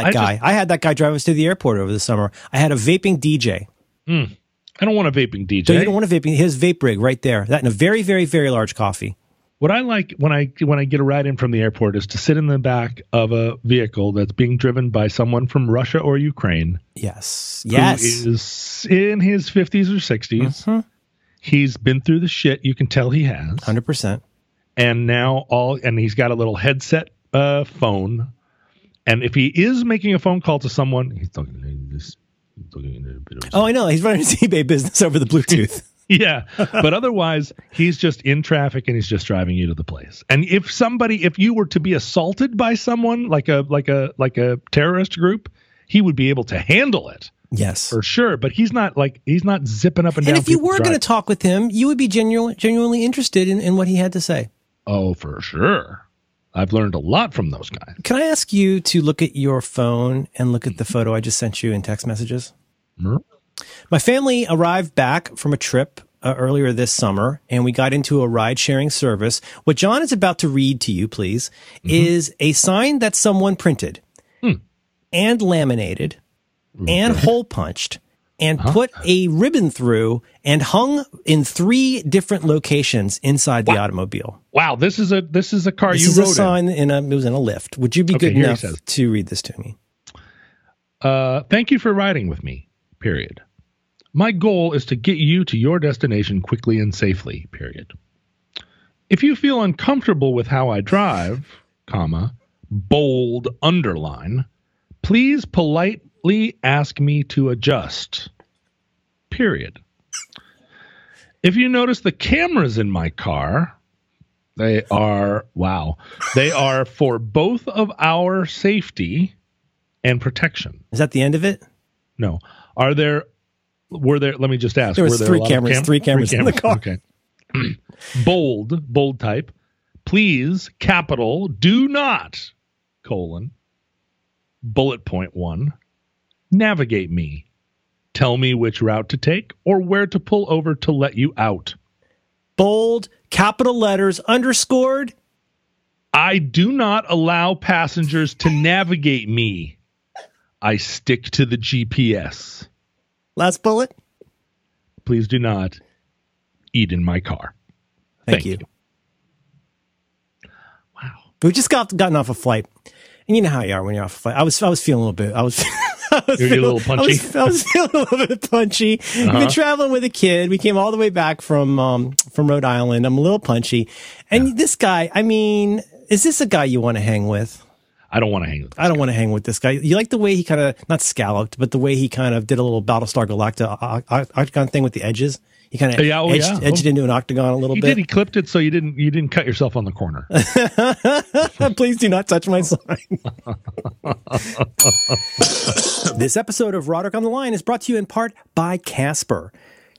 that guy drive us to the airport over the summer. I had a vaping DJ. I don't want a vaping DJ. So you don't want a vaping. His vape rig right there. That in a very, very, very large coffee. What I like when I get a ride in from the airport is to sit in the back of a vehicle that's being driven by someone from Russia or Ukraine. Yes. Yes. Who is in his 50s or 60s. Mm-hmm. He's been through the shit. You can tell he has. 100%. And now he's got a little headset phone. And if he is making a phone call to someone, he's talking to this. Oh, I know. He's running his eBay business over the Bluetooth. Yeah, but otherwise, he's just in traffic and he's just driving you to the place. And if you were to be assaulted by someone like a terrorist group, he would be able to handle it. Yes, for sure. But he's not zipping up and down. And if you were going to talk with him, you would be genuinely interested in what he had to say. Oh, for sure. I've learned a lot from those guys. Can I ask you to look at your phone and look at the photo I just sent you in text messages? Mm-hmm. My family arrived back from a trip earlier this summer, and we got into a ride-sharing service. What John is about to read to you, please, is a sign that someone printed and laminated and hole-punched and put a ribbon through and hung in 3 different locations inside the automobile. Wow, this is a car this you is wrote a sign in. It was in a lift. Would you be good enough to read this to me? Thank you for riding with me, period. My goal is to get you to your destination quickly and safely, period. If you feel uncomfortable with how I drive, bold underline, please politely ask me to adjust, period. If you notice the cameras in my car, they are, they are for both of our safety and protection. Is that the end of it? No. Let me just ask. There was three cameras in the car. Okay. bold type. Please, capital, do not, colon, bullet point 1, navigate me. Tell me which route to take or where to pull over to let you out. Bold, capital letters, underscored. I do not allow passengers to navigate me. I stick to the GPS. Last bullet. Please do not eat in my car. Thank you. We just gotten off a flight, and you know how you are when you're off a flight. I was feeling a little bit. I was feeling a little bit punchy. Uh-huh. We've been traveling with a kid. We came all the way back from Rhode Island. I'm a little punchy, and this guy. I mean, is this a guy you want to hang with? I don't want to hang with. I don't want to hang with this guy. You like the way he kind of not scalloped, but the way he kind of did a little Battlestar Galactica octagon thing with the edges. He kind of edged into an octagon a little bit. He clipped it so you didn't cut yourself on the corner. Please do not touch my sign. This episode of Roderick on the Line is brought to you in part by Casper.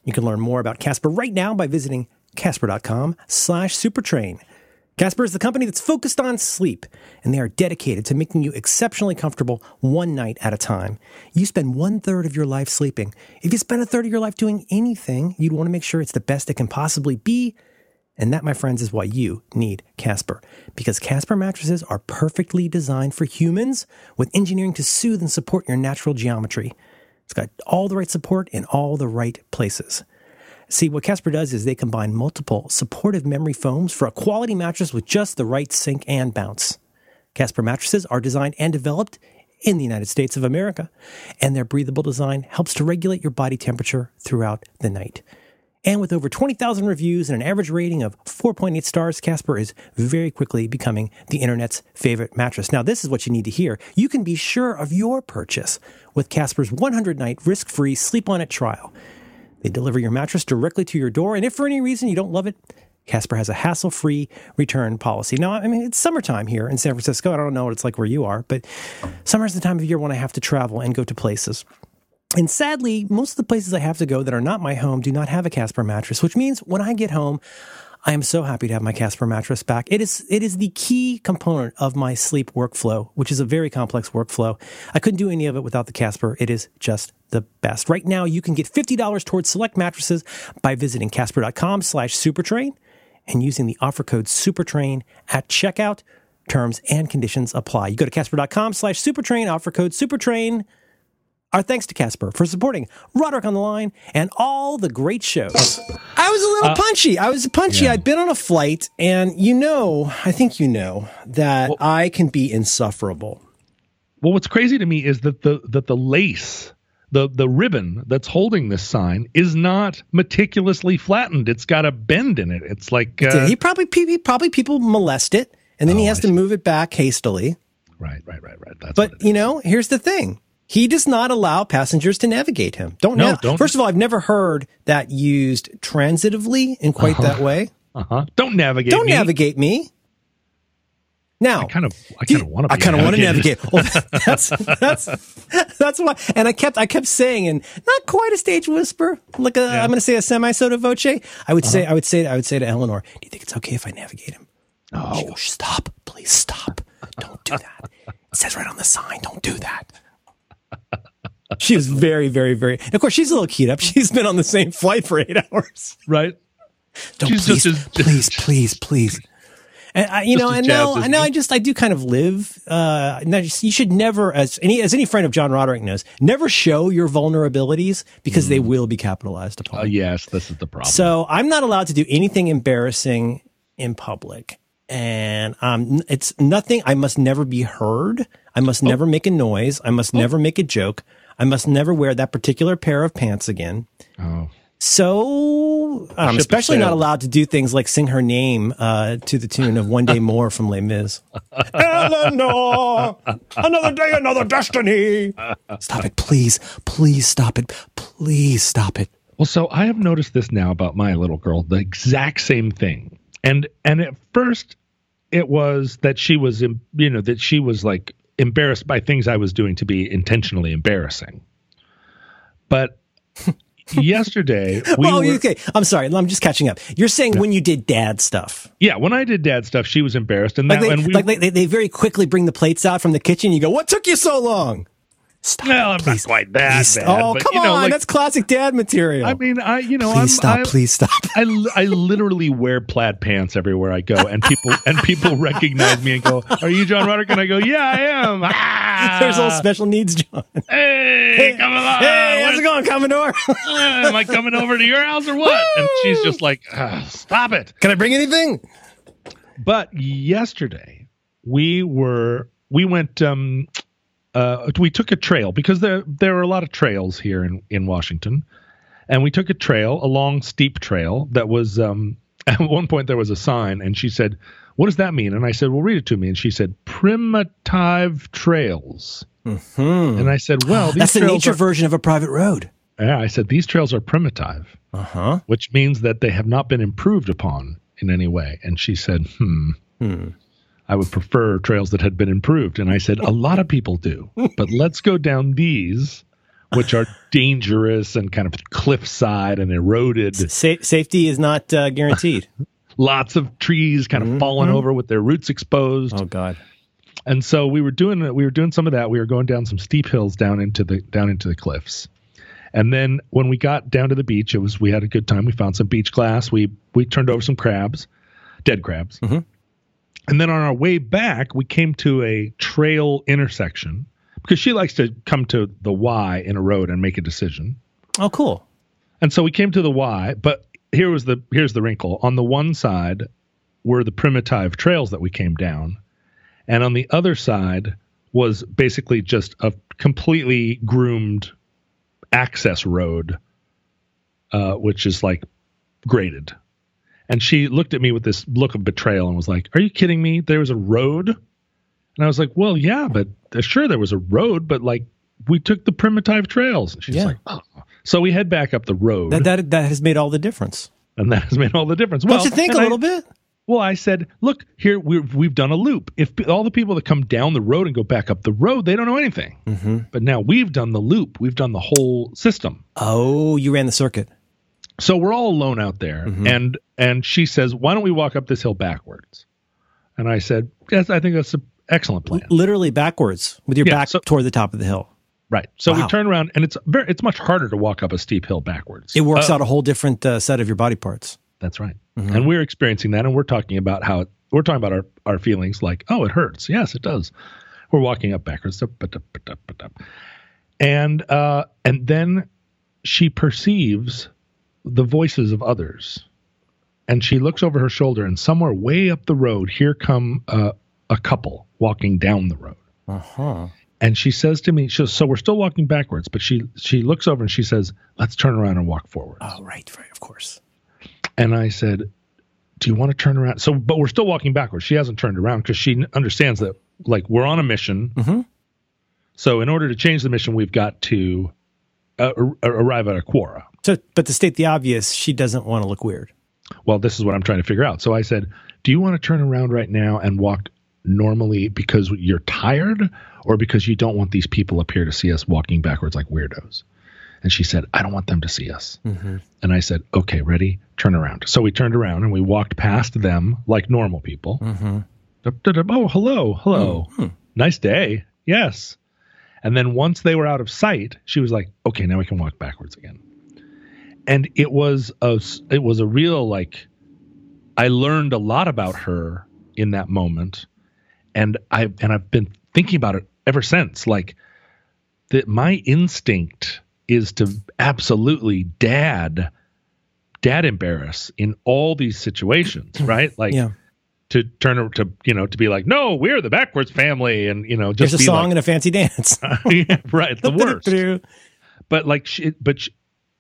You can learn more about Casper right now by visiting casper.com/supertrain. Casper is the company that's focused on sleep, and they are dedicated to making you exceptionally comfortable one night at a time. You spend 1/3 of your life sleeping. If you spend 1/3 of your life doing anything, you'd want to make sure it's the best it can possibly be. And that, my friends, is why you need Casper. Because Casper mattresses are perfectly designed for humans, with engineering to soothe and support your natural geometry. It's got all the right support in all the right places. See, what Casper does is they combine multiple supportive memory foams for a quality mattress with just the right sink and bounce. Casper mattresses are designed and developed in the United States of America, and their breathable design helps to regulate your body temperature throughout the night. And with over 20,000 reviews and an average rating of 4.8 stars, Casper is very quickly becoming the internet's favorite mattress. Now, this is what you need to hear. You can be sure of your purchase with Casper's 100-night risk-free Sleep On It trial. They deliver your mattress directly to your door, and if for any reason you don't love it, Casper has a hassle-free return policy. Now, I mean, it's summertime here in San Francisco. I don't know what it's like where you are, but summer's the time of year when I have to travel and go to places. And sadly, most of the places I have to go that are not my home do not have a Casper mattress, which means when I get home, I am so happy to have my Casper mattress back. It is the key component of my sleep workflow, which is a very complex workflow. I couldn't do any of it without the Casper. It is just the best. Right now, you can get $50 towards select mattresses by visiting casper.com/supertrain and using the offer code SUPERTRAIN at checkout. Terms and conditions apply. You go to casper.com/supertrain, offer code SUPERTRAIN. Our thanks to Casper for supporting Roderick on the Line and all the great shows. I was a little punchy. Yeah. I'd been on a flight, and I think that I can be insufferable. Well, what's crazy to me is that the lace, the ribbon that's holding this sign is not meticulously flattened. It's got a bend in it. It's like... He probably people molest it, and then he has to move it back hastily. Right. But, here's the thing. He does not allow passengers to navigate him. Don't. First of all, I've never heard that used transitively in quite that way. Don't navigate me. Don't navigate me. Now, I kind of want to. I kind of want to navigate. Well, that's why. And I kept saying in not quite a stage whisper, like I'm going to say a semi sotto voce. I would say to Eleanor, "Do you think it's okay if I navigate him?" No. She goes, "Stop! Please stop! Don't do that. It says right on the sign. Don't do that." She was very, very, very... Of course, she's a little keyed up. She's been on the same flight for 8 hours. Right. Don't, please, please, please. And I do kind of live. You should never, as any friend of John Roderick knows, never show your vulnerabilities because they will be capitalized upon. Oh, yes, this is the problem. So I'm not allowed to do anything embarrassing in public, and it's nothing. I must never be heard. I must never make a noise. I must never make a joke. I must never wear that particular pair of pants again. Oh. So I'm especially not allowed to do things like sing her name to the tune of One Day More from Les Mis. Eleanor, another day, another destiny. Stop it, please. Please stop it. Please stop it. Well, so I have noticed this now about my little girl, the exact same thing. And at first it was that she was, that she was like embarrassed by things I was doing to be intentionally embarrassing. But yesterday, I'm sorry. I'm just catching up. You're saying when you did dad stuff. Yeah, when I did dad stuff, she was embarrassed, and they very quickly bring the plates out from the kitchen. You go, "What took you so long?" Stop. Well, I'm not quite that bad. Oh, but, come on, that's classic dad material. I mean, please stop. I literally wear plaid pants everywhere I go, and people recognize me and go, "Are you John Roderick?" And I go, "Yeah, I am." Ah! There's all special needs, John. Hey, come along. Hey, how's it going, Commodore? Am I coming over to your house or what? Woo! And she's just like, "Stop it! Can I bring anything?" But yesterday we went. We took a trail because there are a lot of trails here in Washington, and we took a trail, a long steep trail that was at one point there was a sign, and she said, "What does that mean?" And I said, "Well, read it to me." And she said, "Primitive trails." Mm-hmm. And I said, "Well, that's the nature version of a private road." Yeah, I said these trails are primitive, which means that they have not been improved upon in any way. And she said, I would prefer trails that had been improved. And I said, a lot of people do, but let's go down these, which are dangerous and kind of cliffside and eroded. Safety is not guaranteed. Lots of trees kind of falling over with their roots exposed. Oh, God. And so we were doing some of that. We were going down some steep hills down into the cliffs. And then when we got down to the beach, we had a good time. We found some beach glass. We turned over some crabs, dead crabs. Mm-hmm. And then on our way back, we came to a trail intersection because she likes to come to the Y in a road and make a decision. Oh, cool. And so we came to the Y, but here's the wrinkle. On the one side were the primitive trails that we came down, and on the other side was basically just a completely groomed access road, which is like graded. And she looked at me with this look of betrayal and was like, "Are you kidding me? There was a road?" And I was like, "Well, yeah, but sure there was a road, but like we took the primitive trails." And she's like, "Oh." So we head back up the road. That has made all the difference. And that has made all the difference. Well, don't you think a little bit? Well, I said, "Look, here we've done a loop. If all the people that come down the road and go back up the road, they don't know anything. Mm-hmm. But now we've done the loop. We've done the whole system." Oh, you ran the circuit. So we're all alone out there, and she says, "Why don't we walk up this hill backwards?" And I said, "Yes, I think that's an excellent plan." Literally backwards with your back toward the top of the hill. Right. So we turn around, and it's much harder to walk up a steep hill backwards. It works out a whole different set of your body parts. That's right. Mm-hmm. And we're experiencing that, and we're talking about our feelings, like, "Oh, it hurts." Yes, it does. We're walking up backwards, and then she perceives the voices of others, and she looks over her shoulder, and somewhere way up the road, here come a couple walking down the road. And she says to me, so we're still walking backwards, but she looks over and she says, "Let's turn around and walk forward." Oh, right, of course. And I said, "Do you want to turn around?" So, but we're still walking backwards. She hasn't turned around because she understands that like we're on a mission. Mm-hmm. So in order to change the mission, we've got to arrive at a quora. So, but to state the obvious, she doesn't want to look weird. Well, this is what I'm trying to figure out. So I said, "Do you want to turn around right now and walk normally because you're tired or because you don't want these people up here to see us walking backwards like weirdos?" And she said, "I don't want them to see us." Mm-hmm. And I said, "Okay, ready? Turn around." So we turned around and we walked past them like normal people. Mm-hmm. Oh, hello. Mm-hmm. Nice day. Yes. And then once they were out of sight, she was like, "Okay, now we can walk backwards again." And it was a real, like, I learned a lot about her in that moment. And I've been thinking about it ever since, like that my instinct is to absolutely dad embarrass in all these situations, right? Like yeah. to turn to, you know, to be like, no, we're the backwards family. And, you know, just there's a song like, and a fancy dance. Yeah, right. The worst. But like, but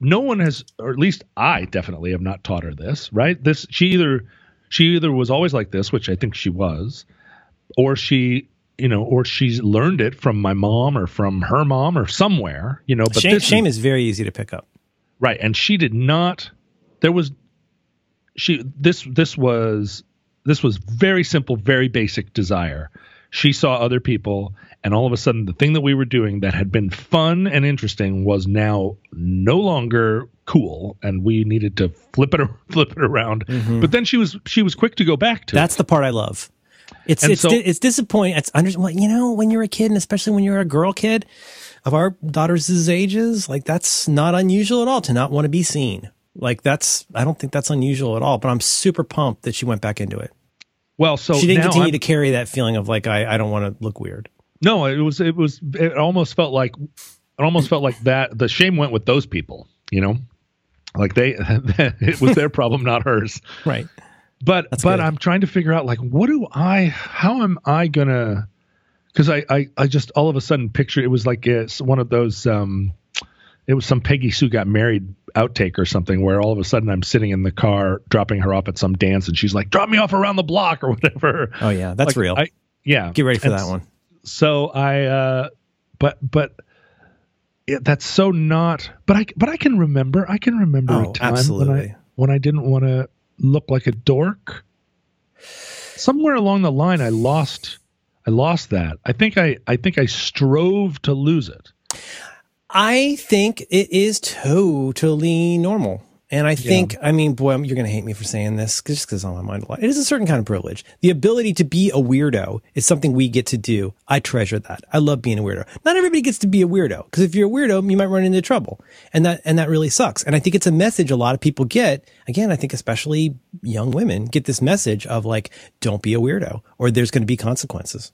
no one has, or at least I definitely have not taught her this, right? This, she either was always like this, which I think she was, or she, you know, or she's learned it from my mom or from her mom or somewhere, you know, but shame is very easy to pick up. Right. And she did not, there was, she, this was very simple, very basic desire. She saw other people, and all of a sudden the thing that we were doing that had been fun and interesting was now no longer cool, and we needed to flip it around. Mm-hmm. But then she was quick to go back to that's it. The part I love. It's disappointing. It's you know, when you're a kid, and especially when you're a girl kid of our daughters' ages, like that's not unusual at all to not want to be seen. Like I don't think that's unusual at all, but I'm super pumped that she went back into it. Well, so she didn't continue to carry that feeling of like, I don't want to look weird. No, it almost felt like that. The shame went with those people, you know, like it was their problem, not hers. Right. But I'm trying to figure out, like, how am I going to, because I just all of a sudden pictured, it was like one of those, it was some Peggy Sue Got Married outtake or something where all of a sudden I'm sitting in the car dropping her off at some dance and she's like, drop me off around the block or whatever. Oh yeah. That's like, real. Yeah. Get ready for that one. So I can remember a time absolutely. when I didn't want to look like a dork. Somewhere along the line I lost that. I think I strove to lose it. I think it is totally normal. And I think, yeah. I mean, boy, you're going to hate me for saying this just because it's on my mind a lot. It is a certain kind of privilege. The ability to be a weirdo is something we get to do. I treasure that. I love being a weirdo. Not everybody gets to be a weirdo, because if you're a weirdo, you might run into trouble. And that really sucks. And I think it's a message a lot of people get. Again, I think especially young women get this message of like, don't be a weirdo or there's going to be consequences.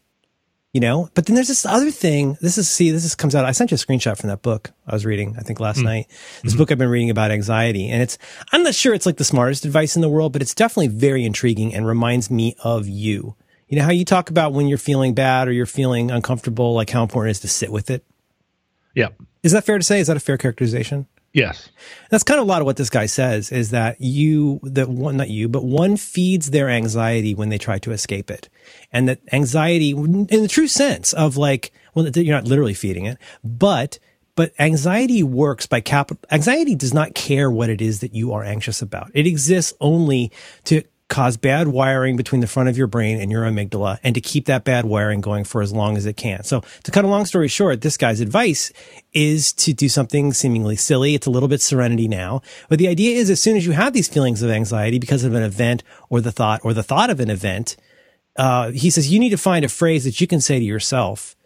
You know, but then there's this other thing. This comes out. I sent you a screenshot from that book I was reading, I think last night, this book I've been reading about anxiety. And I'm not sure it's like the smartest advice in the world, but it's definitely very intriguing and reminds me of you. You know how you talk about when you're feeling bad or you're feeling uncomfortable, like how important it is to sit with it. Yeah. Is that fair to say? Is that a fair characterization? Yes. That's kind of a lot of what this guy says is that one feeds their anxiety when they try to escape it. And that anxiety in the true sense of like, well, you're not literally feeding it, but anxiety works by anxiety does not care what it is that you are anxious about. It exists only to cause bad wiring between the front of your brain and your amygdala and to keep that bad wiring going for as long as it can. So to cut a long story short, this guy's advice is to do something seemingly silly. It's a little bit serenity now, but the idea is as soon as you have these feelings of anxiety because of an event or the thought of an event, he says you need to find a phrase that you can say to yourself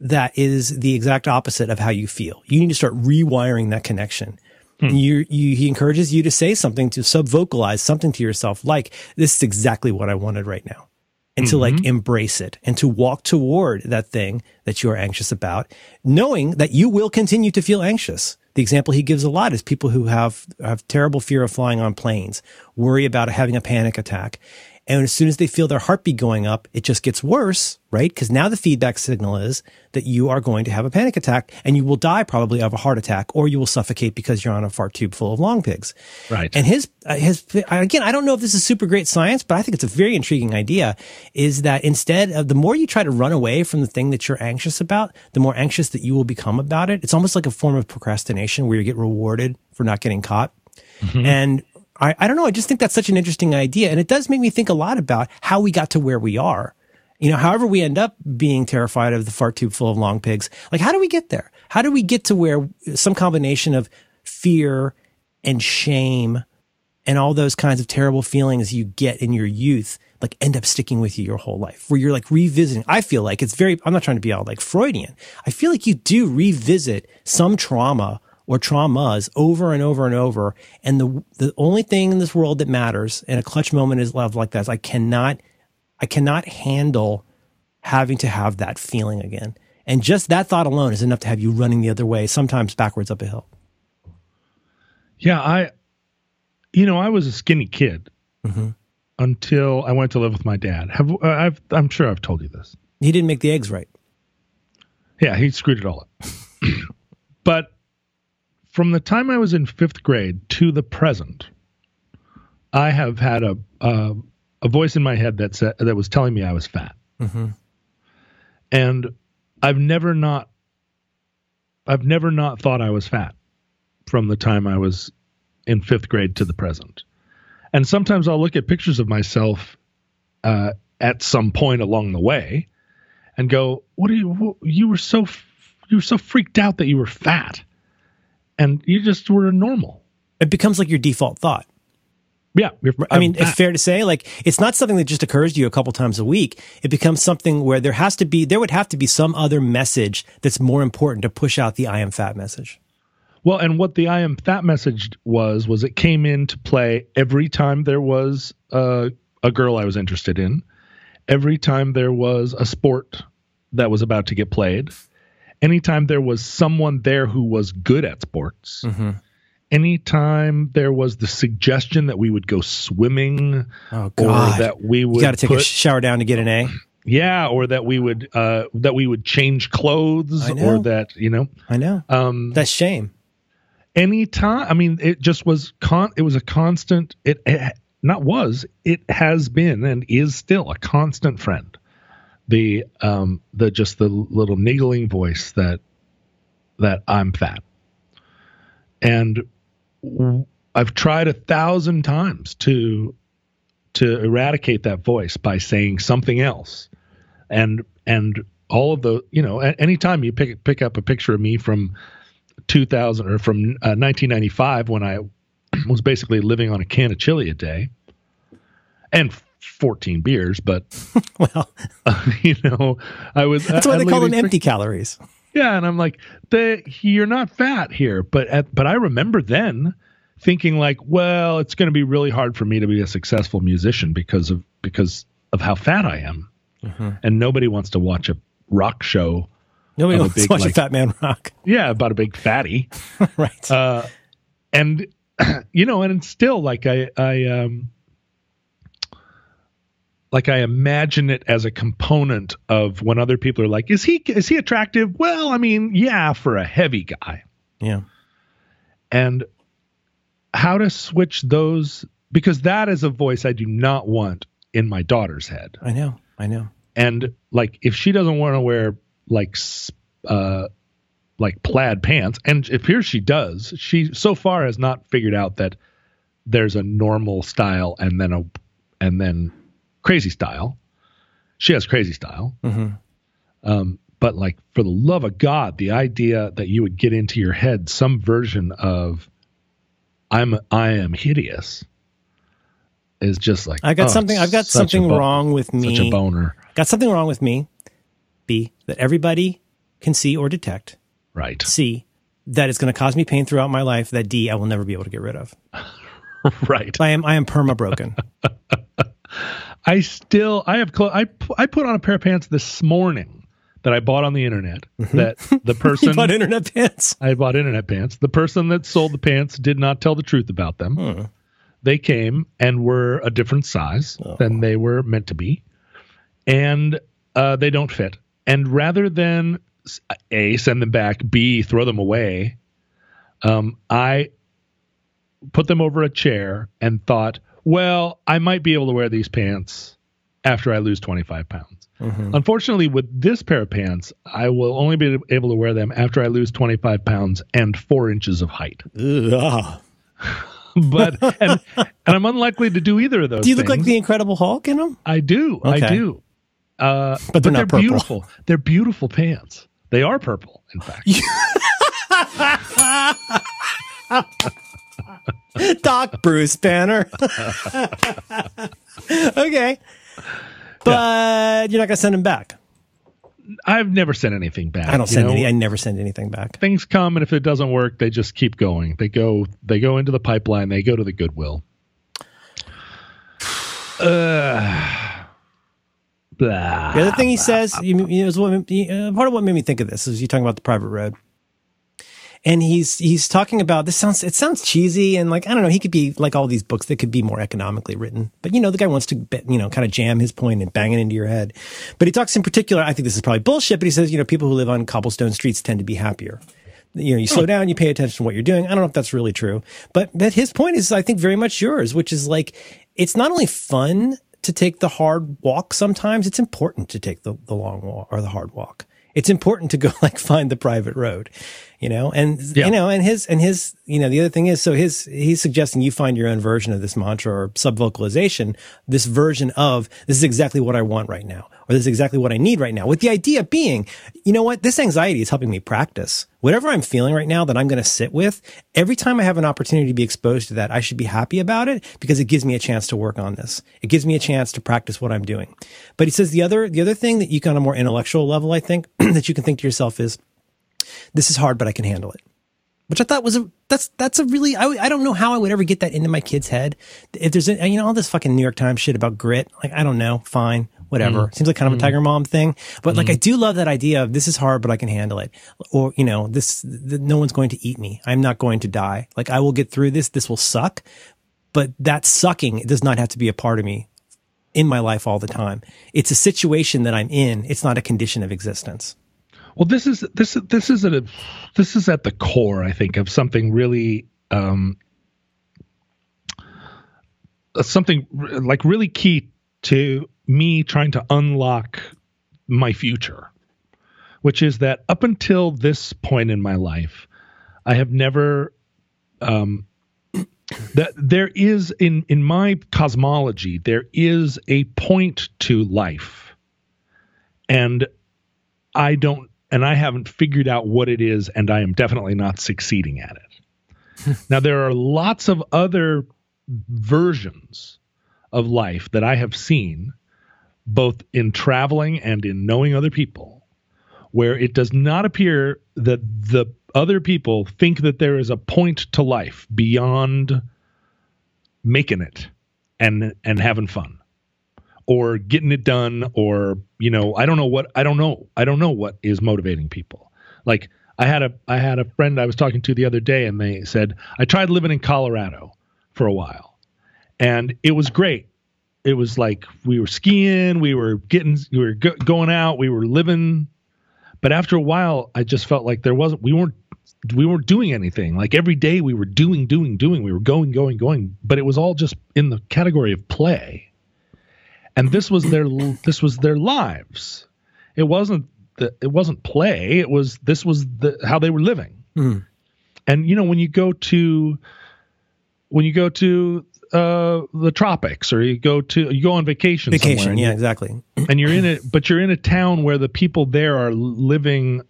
that is the exact opposite of how you feel. You need to start rewiring that connection. And he encourages you to say something, to sub-vocalize something to yourself like, this is exactly what I wanted right now. And to like embrace it and to walk toward that thing that you are anxious about, knowing that you will continue to feel anxious. The example he gives a lot is people who have terrible fear of flying on planes, worry about having a panic attack. And as soon as they feel their heartbeat going up, it just gets worse, right? Because now the feedback signal is that you are going to have a panic attack and you will die probably of a heart attack or you will suffocate because you're on a fart tube full of long pigs. Right. And his again, I don't know if this is super great science, but I think it's a very intriguing idea is that instead of the more you try to run away from the thing that you're anxious about, the more anxious that you will become about it. It's almost like a form of procrastination where you get rewarded for not getting caught. Mm-hmm. And I don't know. I just think that's such an interesting idea. And it does make me think a lot about how we got to where we are. You know, however we end up being terrified of the fart tube full of long pigs, like how do we get there? How do we get to where some combination of fear and shame and all those kinds of terrible feelings you get in your youth, like end up sticking with you your whole life where you're like revisiting. I feel like I'm not trying to be all like Freudian. I feel like you do revisit some trauma or traumas over and over and over. And the only thing in this world that matters in a clutch moment is love like that. Is I cannot I cannot handle having to have that feeling again. And just that thought alone is enough to have you running the other way, sometimes backwards up a hill. Yeah, I was a skinny kid mm-hmm. until I went to live with my dad. I'm sure I've told you this. He didn't make the eggs right. Yeah, he screwed it all up. But from the time I was in fifth grade to the present, I have had a voice in my head that said, that was telling me I was fat. Mm-hmm. And I've never not thought I was fat from the time I was in fifth grade to the present. And sometimes I'll look at pictures of myself at some point along the way and go, you were so freaked out that you were fat and you just were normal. It becomes like your default thought. Yeah. It's fair to say, like, it's not something that just occurs to you a couple times a week. It becomes something where there would have to be some other message that's more important to push out the I am fat message. Well, and what the I am fat message was it came into play every time there was a girl I was interested in, every time there was a sport that was about to get played, anytime there was someone there who was good at sports. Mm-hmm. Anytime there was the suggestion that we would go swimming or that we would a shower down to get an A. Yeah. Or that we would change clothes or that, you know, I know that's shame. Anytime. I mean, it just was a constant. It has been and is still a constant friend. The little niggling voice that I'm fat. And I've tried 1,000 times to eradicate that voice by saying something else. And all of the, you know, anytime you pick up a picture of me from 2000 or from 1995, when I was basically living on a can of chili a day and 14 beers, but well, you know, I was, that's why they call them empty calories. Yeah, and I'm like, you're not fat here, but I remember then thinking like, well, it's going to be really hard for me to be a successful musician because of how fat I am, mm-hmm. and nobody wants to watch a rock show. Nobody wants to watch a fat man rock. Yeah, about a big fatty, right? And you know, and still like I imagine it as a component of when other people are like, is he attractive? Well, I mean, yeah, for a heavy guy. Yeah. And how to switch those, because that is a voice I do not want in my daughter's head. I know. And like, if she doesn't want to wear like plaid pants, and it appears she does, she so far has not figured out that there's a normal style and then crazy style. She has crazy style. Mm-hmm. But like, for the love of God, the idea that you would get into your head some version of I am hideous is just like, I've got something wrong with me. Such a boner. Got something wrong with me. B, that everybody can see or detect. Right. C, that it's going to cause me pain throughout my life. That D, I will never be able to get rid of. Right. I am perma broken. I put on a pair of pants this morning that I bought on the internet. Mm-hmm. That the person you bought internet pants. I bought internet pants. The person that sold the pants did not tell the truth about them. Huh. They came and were a different size than they were meant to be, and they don't fit. And rather than A, send them back, B, throw them away, I put them over a chair and thought, well, I might be able to wear these pants after I lose 25 pounds. Mm-hmm. Unfortunately, with this pair of pants, I will only be able to wear them after I lose 25 pounds and 4 inches of height. But and I'm unlikely to do either of those. Do you look like the Incredible Hulk in them? I do. Okay. I do. But they're beautiful. They're beautiful pants. They are purple, in fact. Doc Bruce Banner. Okay. But you're not going to send him back. I've never sent anything back. I never send anything back. Things come, and if it doesn't work, they just keep going. They go into the pipeline. They go to the Goodwill. The other thing he says, part of what made me think of this is you're talking about the private road. And he's talking about this sounds cheesy and like, I don't know, he could be like all these books that could be more economically written. But, the guy wants to, kind of jam his point and bang it into your head. But he talks in particular, I think this is probably bullshit, but he says, people who live on cobblestone streets tend to be happier. You slow down, you pay attention to what you're doing. I don't know if that's really true. But that his point is, I think, very much yours, which is like, it's not only fun to take the hard walk sometimes, it's important to take the long walk or the hard walk. It's important to go find the private road, the other thing is, he's suggesting you find your own version of this mantra or sub-vocalization, this version of this is exactly what I want right now, or this is exactly what I need right now, with the idea being, this anxiety is helping me practice. Whatever I'm feeling right now that I'm going to sit with, every time I have an opportunity to be exposed to that, I should be happy about it because it gives me a chance to work on this. It gives me a chance to practice what I'm doing. But he says the other thing that you on a more intellectual level, I think, that you can think to yourself is, this is hard, but I can handle it. Which I thought was I don't know how I would ever get that into my kid's head. If there's all this fucking New York Times shit about grit, I don't know, fine, whatever. Seems like kind of a Tiger Mom thing, but I do love that idea of this is hard, but I can handle it. Or no one's going to eat me. I'm not going to die. I will get through this. This will suck, but that sucking does not have to be a part of me in my life all the time. It's a situation that I'm in. It's not a condition of existence. Well, this is at the core, I think, of something really, something really key to me trying to unlock my future, which is that up until this point in my life, I have never, that there is in my cosmology, there is a point to life, and I haven't figured out what it is, and I am definitely not succeeding at it. Now, there are lots of other versions of life that I have seen, both in traveling and in knowing other people, where it does not appear that the other people think that there is a point to life beyond making it and having fun or getting it done, or, I don't know what is motivating people. Like I had a friend I was talking to the other day, and they said, I tried living in Colorado for a while and it was great. It was like, we were skiing, we were going out, we were living. But after a while, I just felt like we weren't doing anything. Like every day we were doing, we were going, but it was all just in the category of play. And this was their lives. It wasn't play. How they were living. Mm. And when you go to the tropics, or you go on vacation, yeah, exactly. And you're in it, but you're in a town where the people there are living.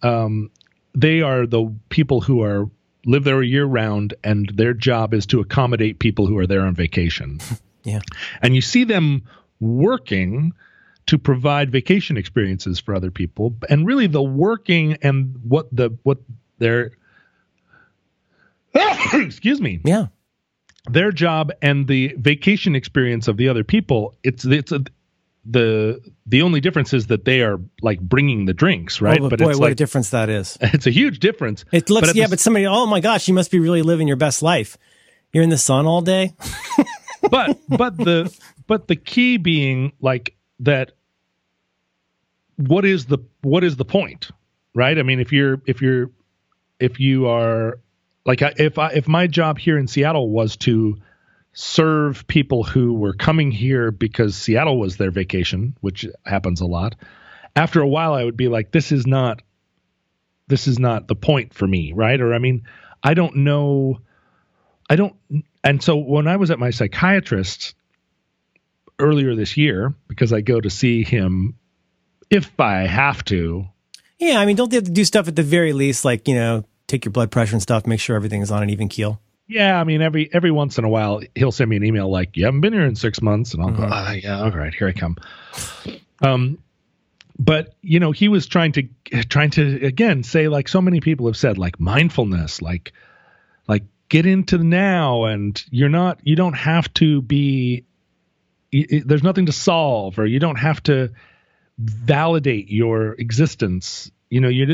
They are the people who live there year round, and their job is to accommodate people who are there on vacation. Yeah, and you see them working to provide vacation experiences for other people, and really the working and their job and the vacation experience of the other people. The only difference is that they are bringing the drinks, right? Oh, but boy, what a difference that is! It's a huge difference. It looks, but somebody, oh my gosh, you must be really living your best life. You're in the sun all day. But the key being that what is the point, right? I mean, if my job here in Seattle was to serve people who were coming here because Seattle was their vacation, which happens a lot, after a while I would be like, this is not the point for me, right? Or I mean, I don't know, I don't. And so when I was at my psychiatrist earlier this year, because I go to see him if I have to. Yeah, I mean, don't they have to do stuff at the very least, take your blood pressure and stuff, make sure everything's on an even keel? Yeah, I mean, every once in a while, he'll send me an email like, you haven't been here in 6 months, and I'll go, yeah, all right, here I come. But, he was trying to again, say, like so many people have said, like mindfulness, like, get into the now, and you don't have to be, there's nothing to solve, or you don't have to validate your existence. You know, you're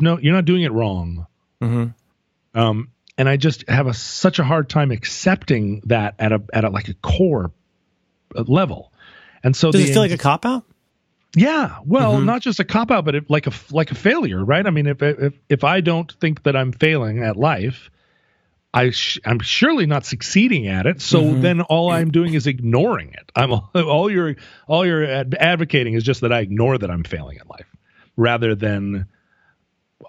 not doing it wrong. Mm-hmm. And I just have such a hard time accepting that at a like a core level. And so does it feel like a cop out? Yeah, well, mm-hmm. not just a cop out, but like a failure, right? I mean, if I don't think that I'm failing at life, I'm surely not succeeding at it. So mm-hmm. then all I'm doing is ignoring it. All you're advocating is just that I ignore that I'm failing at life, rather than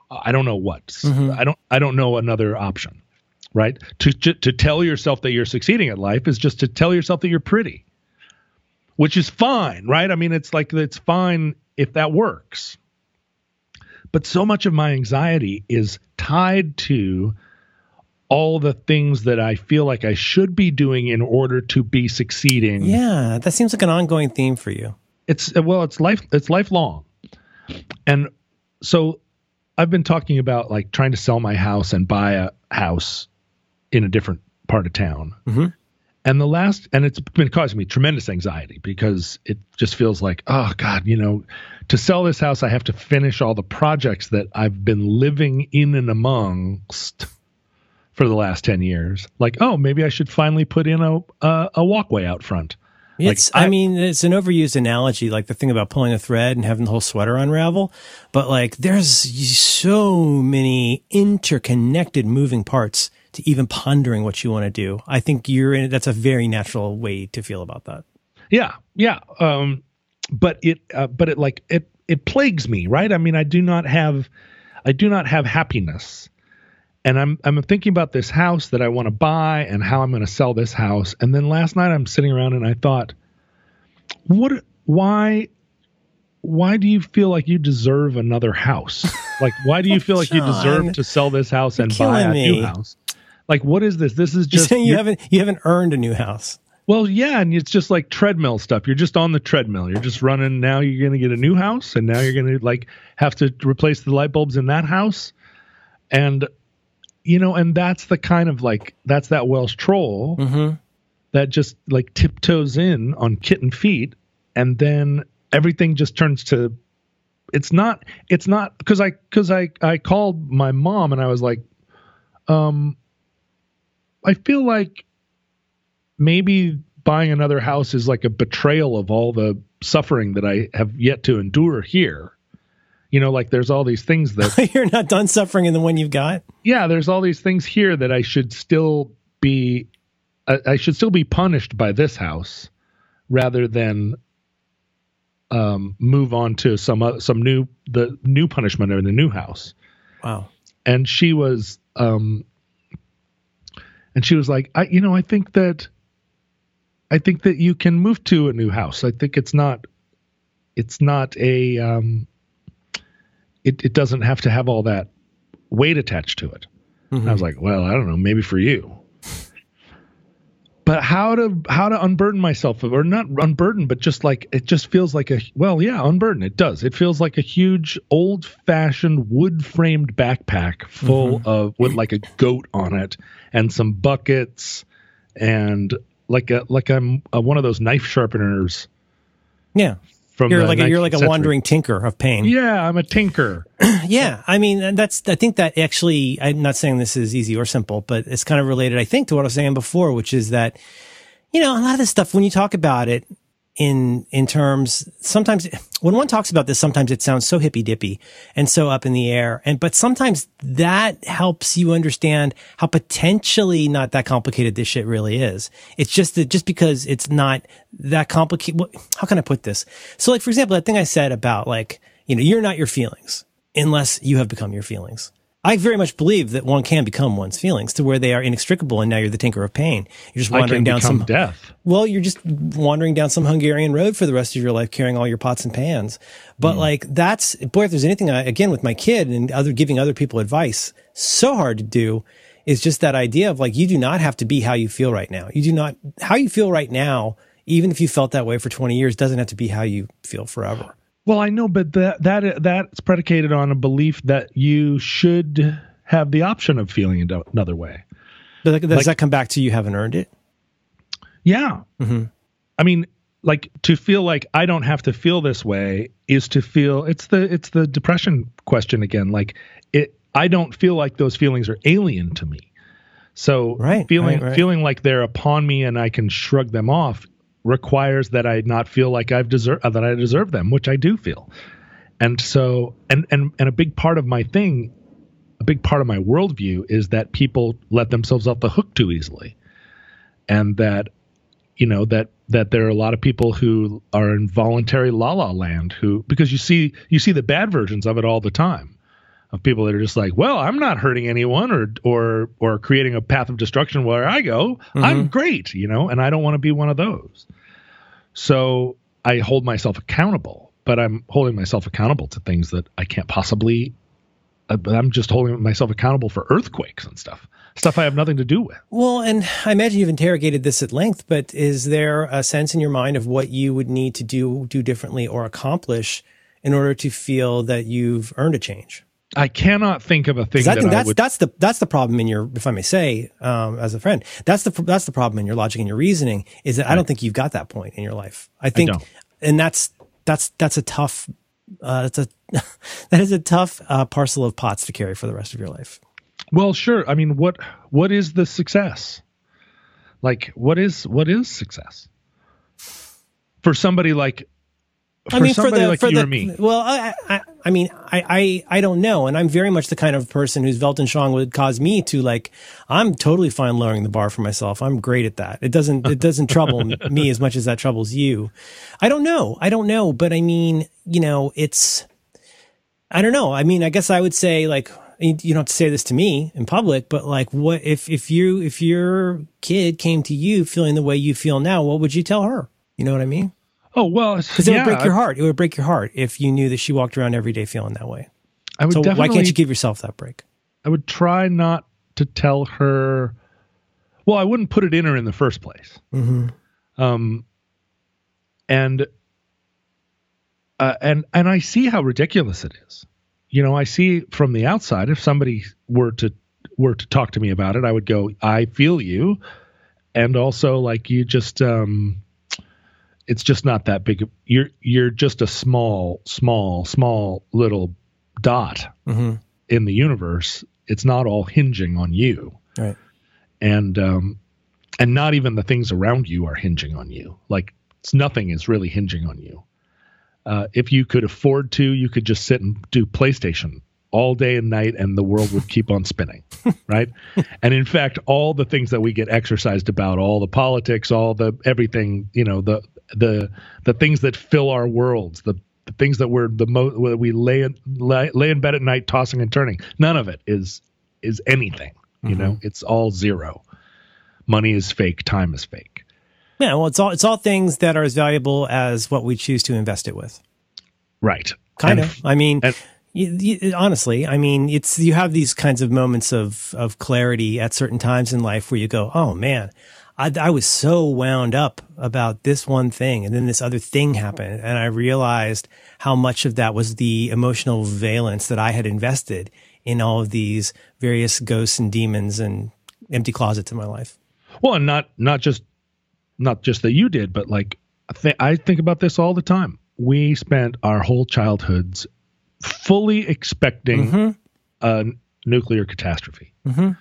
I don't know what. Mm-hmm. I don't know another option, right? To tell yourself that you're succeeding at life is just to tell yourself that you're pretty. Which is fine, right? I mean, it's fine if that works. But so much of my anxiety is tied to all the things that I feel like I should be doing in order to be succeeding. Yeah, that seems like an ongoing theme for you. It's lifelong. And so I've been talking about like trying to sell my house and buy a house in a different part of town. Mm-hmm. And it's been causing me tremendous anxiety because it just feels like, oh God, you know, to sell this house, I have to finish all the projects that I've been living in and amongst for the last 10 years. Like, oh, maybe I should finally put in a walkway out front. It's, like, it's an overused analogy, like the thing about pulling a thread and having the whole sweater unravel. But like, there's so many interconnected moving parts to even pondering what you want to do. I think you're in it. That's a very natural way to feel about that. Yeah. Yeah. But it plagues me, right? I mean, I do not have happiness, and I'm thinking about this house that I want to buy and how I'm going to sell this house. And then last night I'm sitting around and I thought, why do you feel like you deserve another house? Like, why do you feel like you deserve to sell this house and buy a new house? Like, what is this? This is just... You're saying you haven't earned a new house. Well, yeah, and it's just like treadmill stuff. You're just on the treadmill. You're just running. Now you're going to get a new house, and now you're going to, like, have to replace the light bulbs in that house. And, you know, and that's the kind of, like, that's that Welsh troll mm-hmm. that just, like, tiptoes in on kitten feet, and then everything just turns to... It's not because I called my mom and I was like, I feel like maybe buying another house is like a betrayal of all the suffering that I have yet to endure here. You know, like there's all these things that you're not done suffering in the one you've got. Yeah. There's all these things here that I should still be punished by this house rather than move on to the new punishment in the new house. Wow. And she was like, I think that you can move to a new house. I think it doesn't have to have all that weight attached to it. Mm-hmm. And I was like, well, I don't know, maybe for you. But how to unburden myself, or not unburden, but just like, it just feels like unburden. It does. It feels like a huge old fashioned wood framed backpack full mm-hmm. of, with like a goat on it and some buckets and like I'm one of those knife sharpeners. Yeah. You're like a wandering tinker of pain. Yeah, I'm a tinker. Yeah, I mean, I think that actually, I'm not saying this is easy or simple, but it's kind of related, I think, to what I was saying before, which is that, you know, a lot of this stuff, when you talk about it in terms, sometimes when one talks about this, sometimes it sounds so hippy-dippy and so up in the air. But sometimes that helps you understand how potentially not that complicated this shit really is. It's just that just because it's not that complicated, how can I put this? So like, for example, that thing I said about like, you know, you're not your feelings unless you have become your feelings. I very much believe that one can become one's feelings to where they are inextricable, and now you're the tinker of pain. You're just wandering down some death. Well, you're just wandering down some Hungarian road for the rest of your life, carrying all your pots and pans. But like that's, boy, if there's anything again with my kid and giving other people advice, so hard to do, is just that idea of like, you do not have to be how you feel right now. How you feel right now, even if you felt that way for 20 years, doesn't have to be how you feel forever. Well, I know, but that's predicated on a belief that you should have the option of feeling another way. But does that come back to you haven't earned it? Yeah. Mm-hmm. I mean, like to feel like I don't have to feel this way is to feel it's the depression question again. Like I don't feel like those feelings are alien to me. So feeling like they're upon me and I can shrug them off requires that I not feel like I deserve them, which I do feel. And so, and a big part of my worldview is that people let themselves off the hook too easily. And that, you know, that there are a lot of people who are in voluntary la-la land because you see the bad versions of it all the time, of people that are just like, well, I'm not hurting anyone or creating a path of destruction where I go. Mm-hmm. I'm great, you know, and I don't want to be one of those. So I hold myself accountable, but I'm holding myself accountable to things that I can't possibly, but I'm just holding myself accountable for earthquakes and stuff I have nothing to do with. Well, and I imagine you've interrogated this at length, but is there a sense in your mind of what you would need to do differently or accomplish in order to feel that you've earned a change? I cannot think of a thing that's the problem in your, if I may say, as a friend, that's the problem in your logic and your reasoning is that right. I don't think you've got that point in your life. I think, and that's a tough, that is a tough parcel of pots to carry for the rest of your life. Well, sure. I mean, what is the success? Like, what is success for somebody like? For somebody like you or me. Well, I mean, I don't know. And I'm very much the kind of person whose Weltanschauung would cause me to like, I'm totally fine lowering the bar for myself. I'm great at that. It doesn't trouble me as much as that troubles you. I don't know. But I mean, you know, I don't know. I mean, I guess I would say like, you don't have to say this to me in public, but like what, if your kid came to you feeling the way you feel now, what would you tell her? You know what I mean? Oh, well, because it would break your heart. It would break your heart if you knew that she walked around every day feeling that way. So why can't you give yourself that break? I would try not to tell her. Well, I wouldn't put it in her in the first place. Mm-hmm. And I see how ridiculous it is. You know, I see from the outside, if somebody were to talk to me about it, I would go, I feel you. And also like you just, it's just not that big. You're just a small little dot mm-hmm. in the universe. It's not all hinging on you. Right. And not even the things around you are hinging on you. Like nothing is really hinging on you. If you could afford to, you could just sit and do PlayStation all day and night and the world would keep on spinning. Right. And in fact, all the things that we get exercised about, all the politics, all the everything, you know, the things that fill our worlds, the things that we're we lay in bed at night, tossing and turning. None of it is anything, you mm-hmm. know, it's all zero. Money is fake. Time is fake. Yeah. Well, it's all things that are as valuable as what we choose to invest it with. Right. Kind of. I mean, honestly, I mean, you have these kinds of moments of clarity at certain times in life where you go, oh man, I was so wound up about this one thing. And then this other thing happened. And I realized how much of that was the emotional valence that I had invested in all of these various ghosts and demons and empty closets in my life. Well, and not just that you did, but like, I think about this all the time. We spent our whole childhoods fully expecting mm-hmm. a nuclear catastrophe mm-hmm.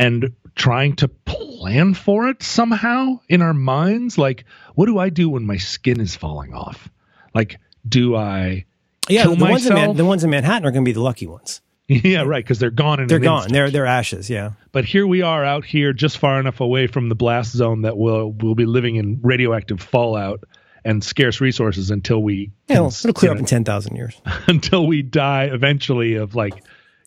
and trying to plan for it somehow in our minds. Like, what do I do when my skin is falling off? Like, do I kill myself? The ones in Manhattan are going to be the lucky ones. Yeah, right, because they're gone. They're ashes, yeah. But here we are out here just far enough away from the blast zone that we'll be living in radioactive fallout and scarce resources until we... it'll clear up in 10,000 years. Until we die eventually of like,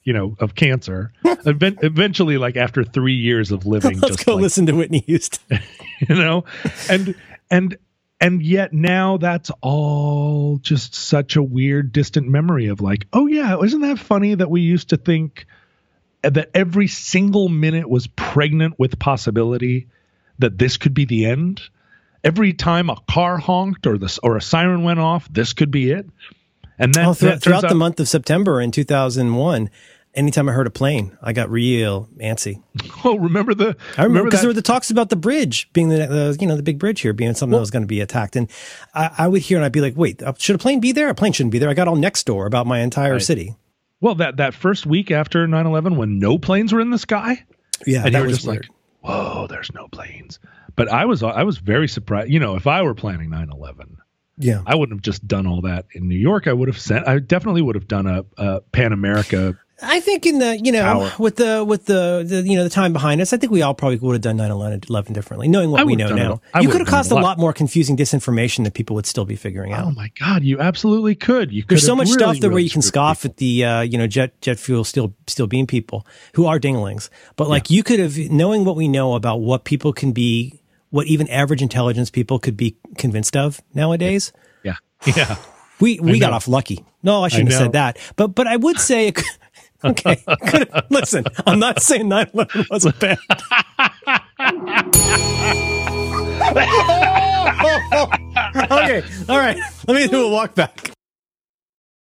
you know, of cancer. Eventually, like after 3 years of living. Let's just go like, listen to Whitney Houston. You know? And yet now that's all just such a weird distant memory of like, oh yeah, isn't that funny that we used to think that every single minute was pregnant with possibility that this could be the end? Every time a car honked or a siren went off, this could be it. And then throughout the month of September in 2001, anytime I heard a plane, I got real antsy. Oh, remember the? I remember because there were the talks about the bridge being the big bridge here being something that was going to be attacked, and I would hear and I'd be like, wait, should a plane be there? A plane shouldn't be there. I got all next door about my entire city. Well, that first week after 9/11 when no planes were in the sky, yeah, and that you were was just weird. Like, whoa, there's no planes. But I was very surprised. You know, if I were planning 9/11. Yeah, I wouldn't have just done all that in New York. I definitely would have done a Pan America. I think in the, you know, tower. with the time behind us, I think we all probably would have done 9/11 differently, knowing what we know now. You could have caused a lot more confusing disinformation that people would still be figuring out. Oh my God, you absolutely could. You could. There's so much really, stuff that really where you can scoff people. At the jet fuel steel beam people who are dinglings, but like you could have, knowing what we know about what people can be. What even average intelligence people could be convinced of nowadays. Yeah. Yeah. We got off lucky. No, I shouldn't have said that. But I would say, okay, listen, I'm not saying 9/11 wasn't bad. Okay. All right. Let me do a walk back.